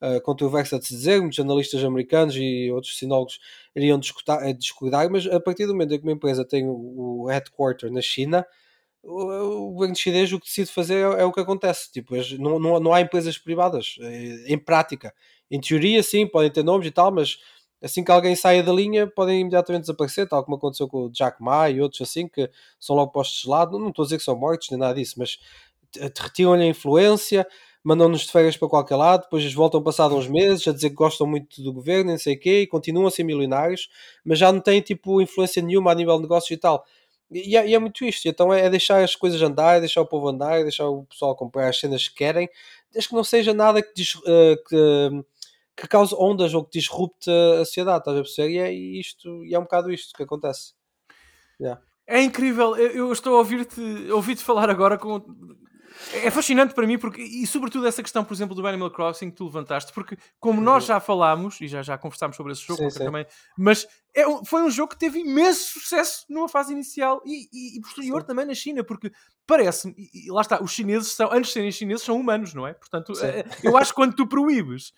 Uh, controversa de se dizer, muitos analistas americanos e outros sinólogos iriam discordar, mas a partir do momento em que uma empresa tem o, o headquarter na China, o, o governo chinês o que decide fazer é, é o que acontece. Tipo, não, não, não há empresas privadas, em prática. Em teoria, sim, podem ter nomes e tal, mas assim que alguém saia da linha, podem imediatamente desaparecer, tal como aconteceu com o Jack Ma e outros assim, que são logo postos de lado. Não estou a dizer que são mortos, nem nada disso, mas retiram-lhe a influência, mandam-nos de férias para qualquer lado, depois eles voltam passado uns meses a dizer que gostam muito do governo, não sei o quê, e continuam a ser milionários, mas já não têm tipo, influência nenhuma a nível de negócios e tal. E é, e é muito isto. Então é, é deixar as coisas andar, é deixar o povo andar, é deixar o pessoal comprar as cenas que querem, desde que não seja nada que, dis, uh, que, que cause ondas ou que disrupte a sociedade, estás a perceber? E é, isto, e é um bocado isto que acontece. Yeah. É incrível. Eu estou a ouvir-te, ouvir-te falar agora com... é fascinante para mim, porque, e sobretudo essa questão, por exemplo, do Animal Crossing que tu levantaste, porque como nós já falámos e já, já conversámos sobre esse jogo, sim, também, mas é, foi um jogo que teve imenso sucesso numa fase inicial e, e, e posterior, sim, também na China, porque parece-me, e, e lá está, os chineses são, antes de serem chineses, são humanos, não é? Portanto, é, eu acho que quando tu proíbes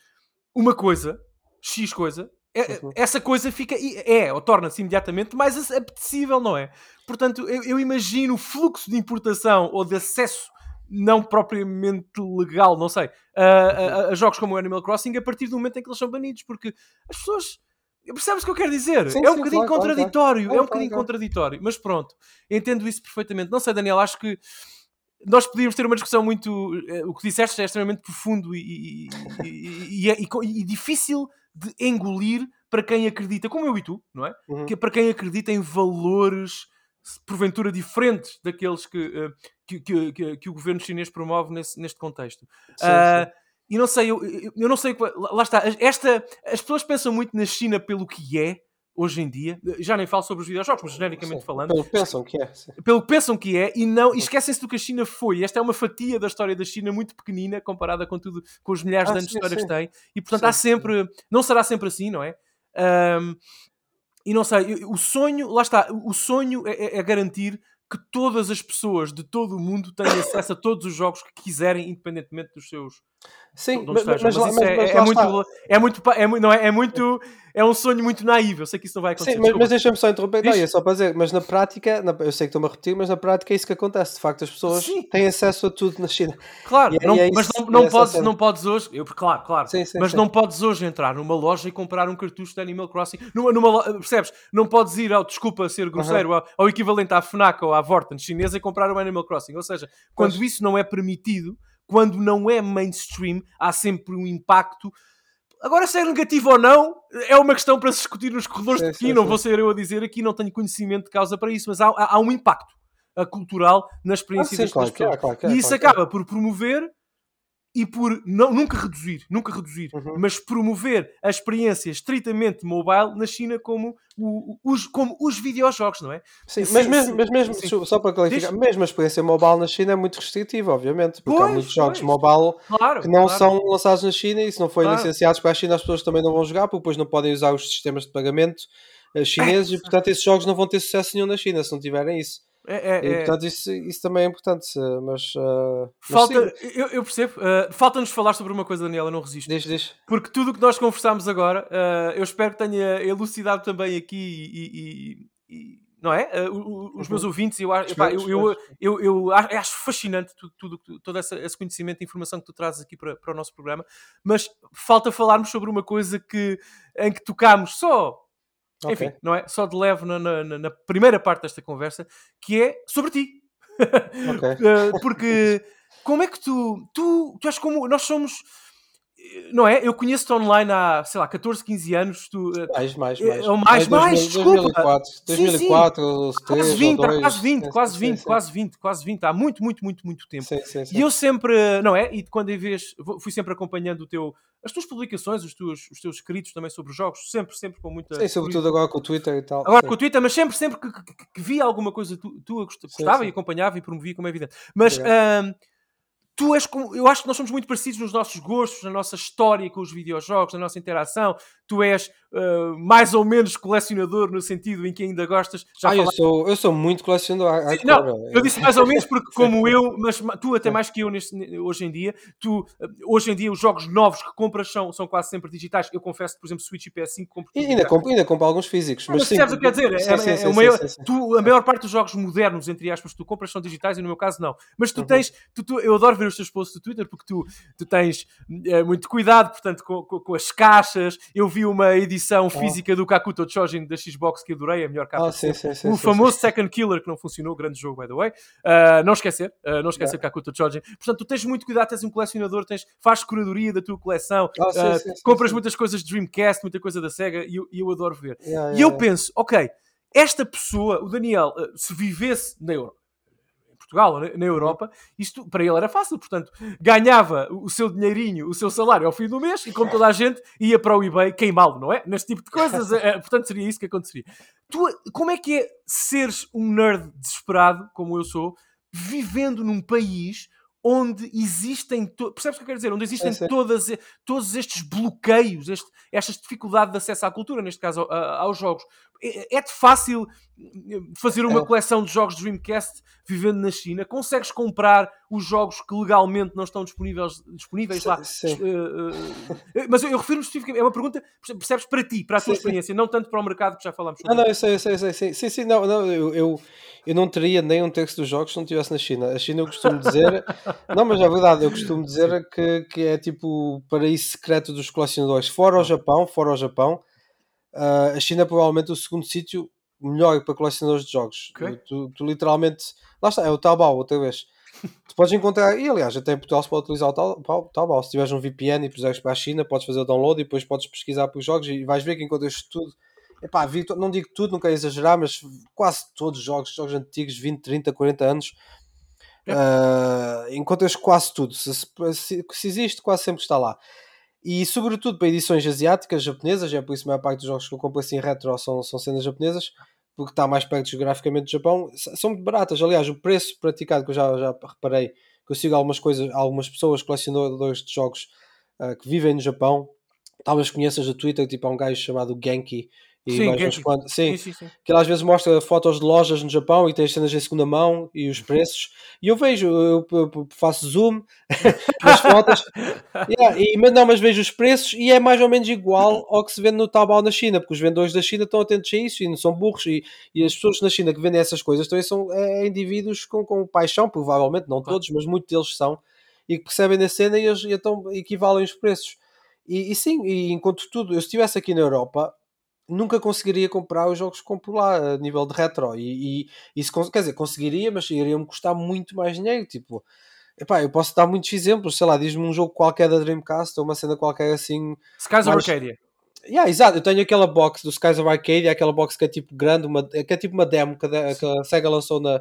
uma coisa, X coisa, é, essa coisa fica, é, ou torna-se imediatamente mais apetecível, não é? Portanto, eu, eu imagino o fluxo de importação ou de acesso não propriamente legal, não sei, a, a, a jogos como o Animal Crossing a partir do momento em que eles são banidos, porque as pessoas Percebes o que eu quero dizer? Sim, é um sim, bocadinho vai, contraditório, vai, vai. é um bocadinho vai, vai. contraditório, mas pronto, entendo isso perfeitamente. Não sei, Daniel, acho que nós podíamos ter uma discussão muito... O que disseste é extremamente profundo e, e, e, e, e, e, e difícil de engolir para quem acredita, como eu e tu, não é? Uhum. Que, para quem acredita em valores, porventura, diferentes daqueles que, que, que, que, que o governo chinês promove nesse, neste contexto. Sim, uh, sim. E não sei, eu, eu não sei... Lá está, esta, as pessoas pensam muito na China pelo que é, hoje em dia. Já nem falo sobre os videojogos, mas genericamente sim, falando... Pelo que pensam que é. Sim. Pelo que pensam que é, e, não, e esquecem-se do que a China foi. Esta é uma fatia da história da China muito pequenina, comparada com tudo, com os milhares ah, de anos sim, de história sim. que tem. E, portanto, sim, há sempre... Sim. Não será sempre assim, não é? Um, e não sei, o sonho... Lá está, o sonho é, é garantir... que todas as pessoas de todo o mundo tenham acesso a todos os jogos que quiserem, independentemente dos seus... Sim, mas é muito... Não é, é muito... É um sonho muito naivo, eu sei que isso não vai acontecer. Sim, mas, mas deixa-me só interromper. Não, é só para dizer, mas na prática, na, eu sei que estou-me a repetir, mas na prática é isso que acontece. De facto, as pessoas sim. têm acesso a tudo na China. Claro, e, não, e é isso, mas não, não, é podes, não podes hoje... Eu, claro, claro. Sim, sim, mas sim. não podes hoje entrar numa loja e comprar um cartucho de Animal Crossing. Numa, numa, percebes? Não podes ir, ao, desculpa ser grosseiro, uhum. ao, ao equivalente à FNAC ou à Vorten chinesa e comprar um Animal Crossing. Ou seja, quando pois. isso não é permitido, quando não é mainstream, há sempre um impacto... Agora, se é negativo ou não, é uma questão para se discutir nos corredores sim, de aqui, sim, não sim. vou ser eu a dizer aqui, não tenho conhecimento de causa para isso, mas há, há um impacto cultural na experiência ah, das claro, pessoas. É, claro, é, e isso claro, acaba é. por promover e por não, nunca reduzir, nunca reduzir, uhum. mas promover a experiência estritamente mobile na China como, o, os, como os videojogos, não é? Sim, sim, mas, sim, mesmo, sim. mas mesmo, sim. só para clarificar, Deixa... mesmo a experiência mobile na China é muito restritiva, obviamente, porque pois, há muitos jogos pois. mobile claro, que não claro. são lançados na China e se não forem claro. licenciados para a China as pessoas também não vão jogar, porque depois não podem usar os sistemas de pagamento chineses é. e, portanto, esses jogos não vão ter sucesso nenhum na China se não tiverem isso. É, é, e, portanto, é. isso, isso também é importante, mas... Uh, Falta, mas eu, eu percebo. Uh, falta-nos falar sobre uma coisa, Daniela, não resisto. Deixe, deixe. Porque tudo o que nós conversámos agora, uh, eu espero que tenha elucidado também aqui e... e, e não é? Uh, os uhum. meus ouvintes, eu acho, epá, eu, eu, eu, eu acho fascinante tudo, tudo, todo esse conhecimento e informação que tu trazes aqui para, para o nosso programa, mas falta falarmos sobre uma coisa que, em que tocámos só... Enfim, okay. não é? Só de leve na, na, na primeira parte desta conversa, que é sobre ti. Okay. Porque como é que tu, tu... Tu és como... Nós somos... Não é? Eu conheço-te online há, sei lá, catorze, quinze anos. Tu, mais, mais, mais. Ou mais, mais, mais desculpa. dois mil e quatro, quase vinte, quase vinte. Há muito, muito, muito, muito tempo. Sim, sim, sim. E eu sempre, não é? E quando em vez, fui sempre acompanhando o teu... As tuas publicações, os teus, os teus escritos também sobre jogos, sempre, sempre com muita... Sim, sobretudo agora com o Twitter e tal. Agora sim. com o Twitter, mas sempre, sempre que, que, que via alguma coisa tu, tu gostava sim, sim. e acompanhava e promovia, como é evidente. Mas hum, tu és como... Eu acho que nós somos muito parecidos nos nossos gostos, na nossa história com os videojogos, na nossa interação. Tu és uh, mais ou menos colecionador no sentido em que ainda gostas... Já ah, eu sou, eu sou muito colecionador. Sim, não, eu disse mais ou menos porque como eu, mas tu até mais que eu neste, hoje em dia, tu, hoje em dia os jogos novos que compras são, são quase sempre digitais. Eu confesso, por exemplo, Switch e P S cinco compro e ainda compro, ainda compro alguns físicos. Mas, mas sim, sabes o que quer dizer? Sim, é, sim, é, sim, maior, sim, sim. Tu, a maior parte dos jogos modernos, entre aspas, que tu compras são digitais e no meu caso não. Mas tu uhum. tens... Tu, tu, eu adoro ver os teus posts do Twitter porque tu, tu tens é, muito cuidado, portanto, com, com, com as caixas. Eu vi uma a edição física oh. do Kakuto Chojin da Xbox que adorei, a melhor capa. Oh, sim, sim, sim, o sim, famoso sim. Second Killer que não funcionou, grande jogo, by the way. Uh, não esquecer, uh, não esquecer yeah. Kakuto Chojin. Portanto, tu tens muito cuidado, tens um colecionador, tens, fazes curadoria da tua coleção, oh, uh, sim, sim, compras sim, muitas sim. coisas de Dreamcast, muita coisa da Sega e eu, eu adoro ver. Yeah, yeah, e eu yeah. penso, ok, esta pessoa, o Daniel, uh, se vivesse na Europa, Portugal, na Europa, isto para ele era fácil, portanto, ganhava o seu dinheirinho, o seu salário ao fim do mês e como toda a gente ia para o eBay queimá-lo, não é? Neste tipo de coisas, portanto seria isso que aconteceria. Tu, como é que é seres um nerd desesperado, como eu sou, vivendo num país onde existem, to- percebes o que eu quero dizer? Onde existem é todas, todos estes bloqueios, este, estas dificuldades de acesso à cultura, neste caso a, a, aos jogos. É-te fácil fazer uma é. coleção de jogos de Dreamcast vivendo na China? Consegues comprar os jogos que legalmente não estão disponíveis, disponíveis sim, lá? Sim. Uh, uh, mas eu, eu refiro-me especificamente, é uma pergunta, percebes, para ti, para a tua sim, experiência, sim. não tanto para o mercado que já falámos sobre. Não, não, eu sei, eu sei, eu sei. Sim, sim, sim não, não, eu... eu... Eu não teria nem um terço dos jogos se não estivesse na China. A China eu costumo dizer... não, mas é verdade. Eu costumo dizer que, que é tipo o paraíso secreto dos colecionadores. Fora o Japão, fora o Japão, Uh, a China é provavelmente o segundo sítio melhor para colecionadores de jogos. Okay. Tu, tu literalmente... Lá está, é o Taobao, outra vez. Tu podes encontrar... E, aliás, até em Portugal se pode utilizar o Taobao. Se tiveres um V P N e puseres para a China, podes fazer o download e depois podes pesquisar por jogos e vais ver que encontras tudo. Epá, vi, não digo tudo, não quero exagerar, mas quase todos os jogos, jogos antigos, vinte, trinta, quarenta anos, yeah. uh, encontras quase tudo. Se, se, se existe, quase sempre está lá. E sobretudo para edições asiáticas, japonesas, é por isso que a maior parte dos jogos que eu compro assim retro são, são cenas japonesas, porque está mais perto geograficamente do Japão, são muito baratas. Aliás, o preço praticado, que eu já, já reparei, que eu sigo algumas coisas, algumas pessoas colecionadores de jogos uh, que vivem no Japão, talvez conheças do Twitter, tipo há um gajo chamado Genki, e sim, vais Genki. Quando... Sim, sim, sim, sim. Que ele às vezes mostra fotos de lojas no Japão e tem as cenas em segunda mão e os preços, e eu vejo, eu, eu, eu faço zoom nas fotos, yeah, e, mas não, mas vejo os preços e é mais ou menos igual ao que se vende no Taobao na China, porque os vendedores da China estão atentos a isso e não são burros, e, e as pessoas na China que vendem essas coisas também são é, indivíduos com, com paixão, provavelmente, não todos, mas muitos deles são, e que percebem da cena e, eles, e então equivalem os preços. E, e sim, e enquanto tudo, eu se estivesse aqui na Europa, nunca conseguiria comprar os jogos que compro lá a nível de retro. E, e isso, quer dizer, conseguiria, mas iria-me custar muito mais dinheiro. Tipo, epá, eu posso dar muitos exemplos, sei lá, diz-me um jogo qualquer da Dreamcast ou uma cena qualquer assim. Skies of Arcadia. Yeah, exato, eu tenho aquela box do Skies of Arcadia, aquela box que é tipo grande, uma, que é tipo uma demo que a, que a Sega lançou na.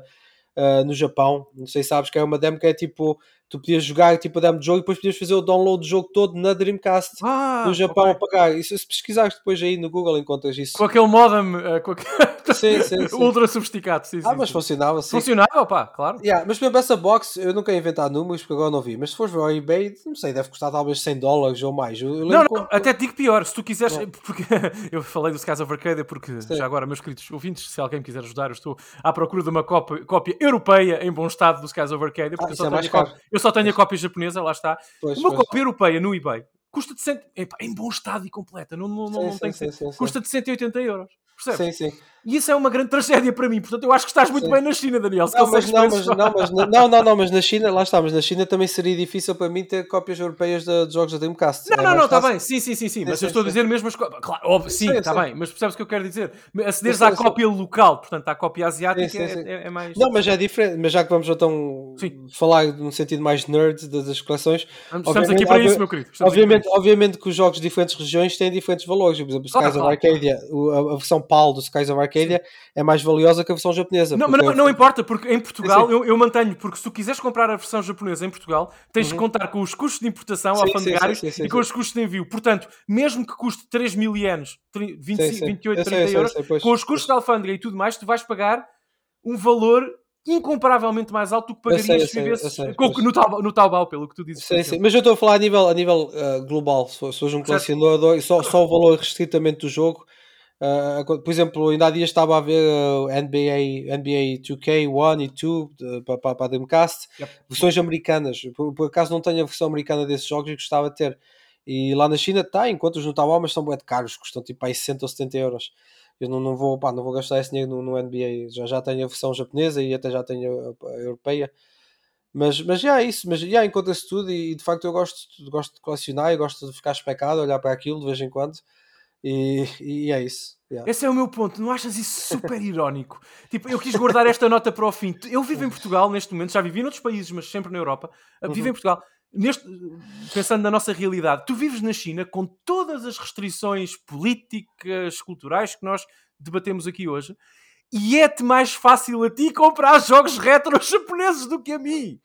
Uh, no Japão, não sei se sabes que é uma demo que é tipo, tu podias jogar tipo a demo de jogo e depois podias fazer o download do jogo todo na Dreamcast ah, no Japão, okay. A pagar isso, se pesquisares depois aí no Google encontras isso com aquele modem uh, com aquele... Sim, sim, sim. Ultra sofisticado, sim, ah, sim, mas sim. funcionava sim. funcionava, pá, claro yeah, mas por exemplo essa box, eu nunca ia inventar números porque agora não vi, mas se fores ver ao eBay, não sei, deve custar talvez cem dólares ou mais. Eu, eu não, não, como... até digo pior, se tu quiseres não. Porque eu falei do Skies of Arcadia porque sim. Já agora, meus queridos ouvintes, se alguém quiser ajudar, eu estou à procura de uma cópia, cópia europeia em bom estado do Skies of Arcadia, porque ah, eu, só é tenho cópia, eu só tenho pois. A cópia japonesa, lá está. Pois, uma pois. Cópia europeia no eBay custa de cento, epa, em bom estado e completa, não, não, sim, não sim, tem sim, sim, custa de cento e oitenta euros, percebes? Sim, sim. E isso é uma grande tragédia para mim, portanto eu acho que estás muito sim. bem na China, Daniel. Não, mas, não, mas, não, mas, não, não, não, mas na China, lá está, mas na China também seria difícil para mim ter cópias europeias de, de jogos da Dreamcast. Não, é não, não, está bem, sim, sim, sim, sim, sim mas sim, eu estou sim. a dizer mesmo as cópias, claro, óbvio, sim, sim, está sim. bem, mas percebes o que eu quero dizer? Acederes sim, à sim, cópia sim. local, portanto à cópia asiática sim, sim, sim. É, é mais... Não, mas é diferente, mas já que vamos então sim. falar num sentido mais nerd das coleções... Estamos aqui para isso, meu querido. Obviamente, obviamente que os jogos de diferentes regiões têm diferentes valores, por exemplo, o Skies of Arcadia, a versão PAL do Skies of Arcadia é mais valiosa que a versão japonesa. Não, mas não, não importa, porque em Portugal eu, eu mantenho, porque se tu quiseres comprar a versão japonesa em Portugal, tens uhum. de contar com os custos de importação, sim, alfandegários sim, sim, sim, sim, e com os custos de envio. Portanto, mesmo que custe três mil ienes, vinte e oito, trinta euros, sei, sei, com os custos de alfândega e tudo mais, tu vais pagar um valor incomparavelmente mais alto do que pagarias se vivesses no Taobao, no Taobao, pelo que tu dizes. Sim, sim. Mas eu estou a falar a nível, a nível uh, global, se hoje um colecionador, só, só o valor restritamente do jogo. Uh, por exemplo, ainda há dias estava a ver uh, N B A two K one e two uh, para, para a Dreamcast, yep. versões americanas. Por, por acaso não tenho a versão americana desses jogos e gostava de ter. E lá na China está, encontros no Taobao, mas são bué de caros, custam tipo aí sessenta ou setenta euros. Eu não, não, vou, pá, não vou gastar esse dinheiro no, no N B A. Já, já tenho a versão japonesa e até já tenho a, a, a europeia. Mas, mas já é isso, mas já encontra-se tudo. E, e de facto eu gosto, gosto de colecionar e gosto de ficar especado, olhar para aquilo de vez em quando. E, e é isso. Yeah. Esse é o meu ponto. Não achas isso super irónico? Tipo, eu quis guardar esta nota para o fim. Eu vivo em Portugal neste momento, já vivi noutros países, mas sempre na Europa. Uhum. Vivo em Portugal. Neste, pensando na nossa realidade, tu vives na China com todas as restrições políticas, culturais que nós debatemos aqui hoje. E é-te mais fácil a ti comprar jogos retro japoneses do que a mim.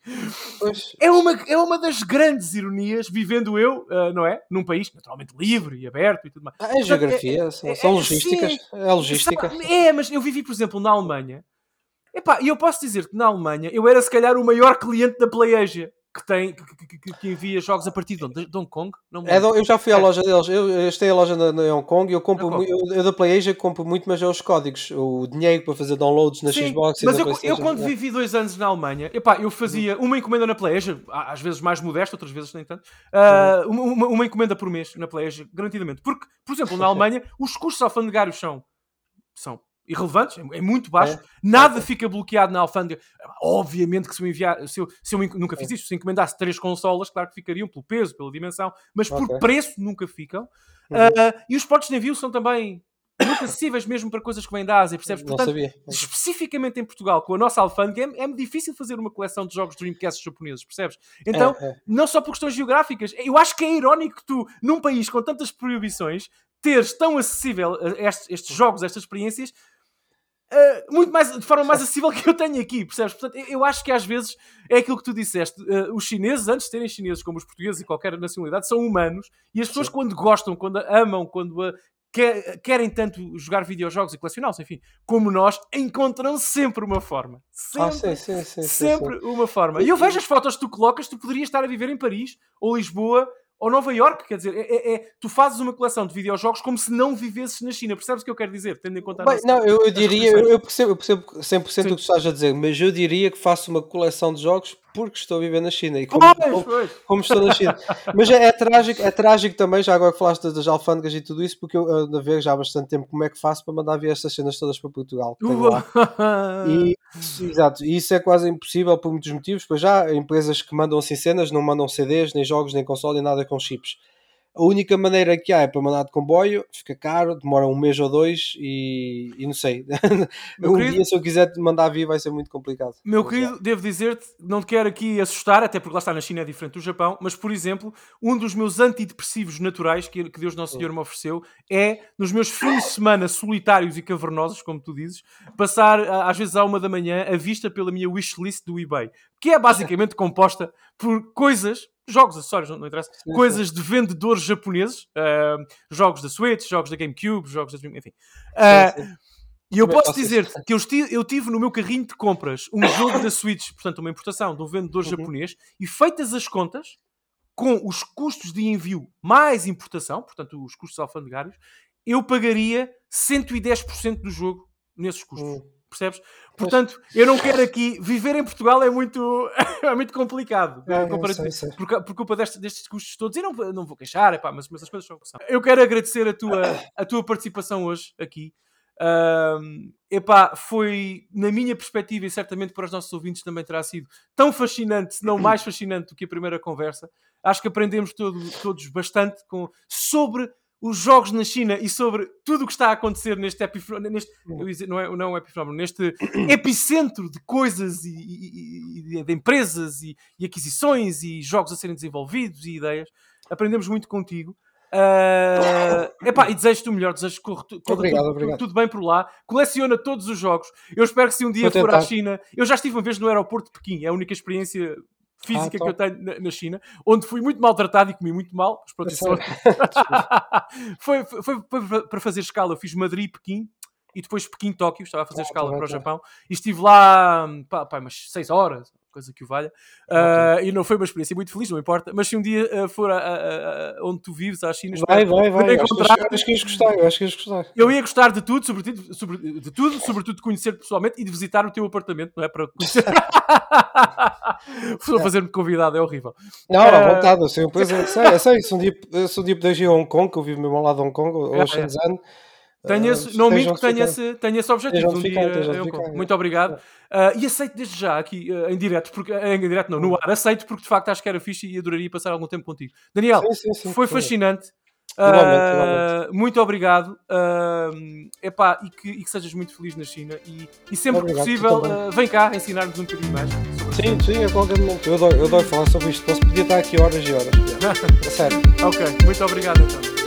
Pois. É uma, é uma das grandes ironias, vivendo eu, uh, não é? Num país naturalmente livre e aberto e tudo mais. É, é geografia, é, são, é, são logísticas. É, é logística. Sabe, é, mas eu vivi, por exemplo, na Alemanha. Epá, e eu posso dizer que na Alemanha eu era se calhar o maior cliente da PlayAsia. Que, tem, que, que, que envia jogos a partir de onde? De Hong Kong? Não me é, eu já fui à loja deles, eu, eu estei à loja na, na Hong Kong e eu compro muito, eu, eu da PlayAsia compro muito, mas é os códigos, o dinheiro para fazer downloads na Sim, Xbox e mas eu, eu quando vivi dois anos na Alemanha, epá, eu fazia uma encomenda na PlayAsia, às vezes mais modesta, outras vezes nem tanto, uh, uma, uma encomenda por mês na PlayAsia, garantidamente, porque, por exemplo, na Alemanha os custos alfandegários são... são irrelevantes, é muito baixo, é. Nada é. Fica bloqueado na alfândega. Obviamente que se eu enviar, se eu, se eu nunca fiz é. Isto, se encomendasse três consolas, claro que ficariam pelo peso, pela dimensão, mas okay. por preço nunca ficam. Uhum. Uh, e os portos de envio são também inacessíveis mesmo para coisas que vêm da Ásia, percebes? Portanto, não sabia. Especificamente em Portugal, com a nossa alfândega, é, é difícil fazer uma coleção de jogos Dreamcast japoneses, percebes? Então, é, é. não só por questões geográficas, eu acho que é irónico que tu, num país com tantas proibições, teres tão acessível estes, estes jogos, estas experiências, uh, muito mais, de forma mais acessível que eu tenho aqui, percebes? Portanto, eu acho que às vezes é aquilo que tu disseste, uh, os chineses, antes de serem chineses, como os portugueses e qualquer nacionalidade, são humanos, e as pessoas Sim. quando gostam, quando amam, quando... Uh, querem tanto jogar videojogos e colecioná-los, enfim, como nós, encontram sempre uma forma. Sempre, ah, sim, sim, sim, sempre sim, sim. uma forma. E eu vejo as fotos que tu colocas, tu poderias estar a viver em Paris, ou Lisboa, ou Nova Iorque, quer dizer, é, é, tu fazes uma coleção de videojogos como se não vivesses na China, percebes o que eu quero dizer? Tendo em conta Bem, não, eu, eu diria, eu percebo, eu percebo cem por cento sim. o que tu estás a dizer, mas eu diria que faço uma coleção de jogos porque estou a viver na China e como, pois, como, pois. como estou na China. Mas é, é trágico, é trágico também, já agora que falaste das alfândegas e tudo isso, porque eu ando a ver já há bastante tempo como é que faço para mandar vir estas cenas todas para Portugal. E isso, exato, isso é quase impossível por muitos motivos, pois já há empresas que mandam assim cenas, não mandam C Ds, nem jogos, nem console, nem nada com chips. A única maneira que há é para mandar de comboio, fica caro, demora um mês ou dois e, e não sei. Meu um querido, dia, se eu quiser mandar vir, vai ser muito complicado. Meu mas, querido, é. devo dizer-te, não te quero aqui assustar, até porque lá está, na China é diferente do Japão, mas, por exemplo, um dos meus antidepressivos naturais que, que Deus Nosso Senhor me ofereceu é, nos meus fins de semana solitários e cavernosos, como tu dizes, passar, às vezes à uma da manhã, a vista pela minha wishlist do eBay, que é basicamente composta por coisas... jogos, acessórios, não, não interessa, sim, sim. coisas de vendedores japoneses, uh, jogos da Switch, jogos da GameCube, jogos da Dream, enfim. Uh, sim, sim. E eu posso dizer-te que eu, esti- eu tive no meu carrinho de compras um jogo da Switch, portanto uma importação de um vendedor uhum. japonês, e feitas as contas, com os custos de envio mais importação, portanto os custos alfandegários, eu pagaria cento e dez por cento do jogo nesses custos. Uhum. Percebes? Portanto, eu não quero aqui... Viver em Portugal é muito, é muito complicado. É, sei, sei. Por, por culpa destes, destes custos todos. E não, não vou queixar, epá, mas, mas as coisas são o que são. Eu quero agradecer a tua, a tua participação hoje aqui. Um, epá, foi, na minha perspectiva, e certamente para os nossos ouvintes também terá sido tão fascinante, se não mais fascinante do que a primeira conversa. Acho que aprendemos todo, todos bastante com, sobre... os jogos na China e sobre tudo o que está a acontecer neste epifenômeno, neste, não é, não é um epifenômeno, neste epicentro de coisas e, e, e de empresas e, e aquisições e jogos a serem desenvolvidos e ideias. Aprendemos muito contigo. Uh, epá, e desejo-te o melhor, desejo que corra tu, tudo, tudo, tudo bem por lá, coleciona todos os jogos. Eu espero que se um dia for à China... Eu já estive uma vez no aeroporto de Pequim, é a única experiência... física ah, que eu tenho na, na China, onde fui muito maltratado e comi muito mal, mas pronto, foi, foi, foi para fazer escala, eu fiz Madrid, Pequim e depois Pequim, Tóquio, estava a fazer ah, escala tá, para o tá. Japão, e estive lá pá, pá, umas seis horas, coisa que o valha, ah, uh, tá. e não foi uma experiência muito feliz, não importa, mas se um dia uh, for a, a, a, onde tu vives, à China, vai, vai, vai, encontrar... acho, acho que ias gostar, eu acho que ias gostar. Eu ia gostar de tudo, sobretudo, sobre, de tudo, sobretudo de conhecer pessoalmente e de visitar o teu apartamento, não é? Para conhecer... Estou a fazer-me convidado, é horrível. Não, à vontade, eu sei, eu sei, eu sei, se um dia, se um dia podes ir a Hong Kong, que eu vivo mesmo ao lado de Hong Kong, ou a Shenzhen. Tenho esse, uh, não minto que tenha esse, esse objetivo. Um ficar, dia, eu, ficar, muito é. obrigado. É. Uh, e aceito desde já aqui uh, em direto, porque em direto não, no ar, aceito porque de facto acho que era fixe e adoraria passar algum tempo contigo. Daniel, sim, sim, sim, foi sim. fascinante. Uh, igualmente, igualmente. Muito obrigado. Uh, epá, e, que, e que sejas muito feliz na China. E, e sempre obrigado, que possível, uh, vem cá ensinar-nos um bocadinho mais. Sim, sim, a qualquer momento. Eu adoro, eu adoro falar sobre isto. Posso podia estar aqui horas e horas. É sério. Ok, muito obrigado então.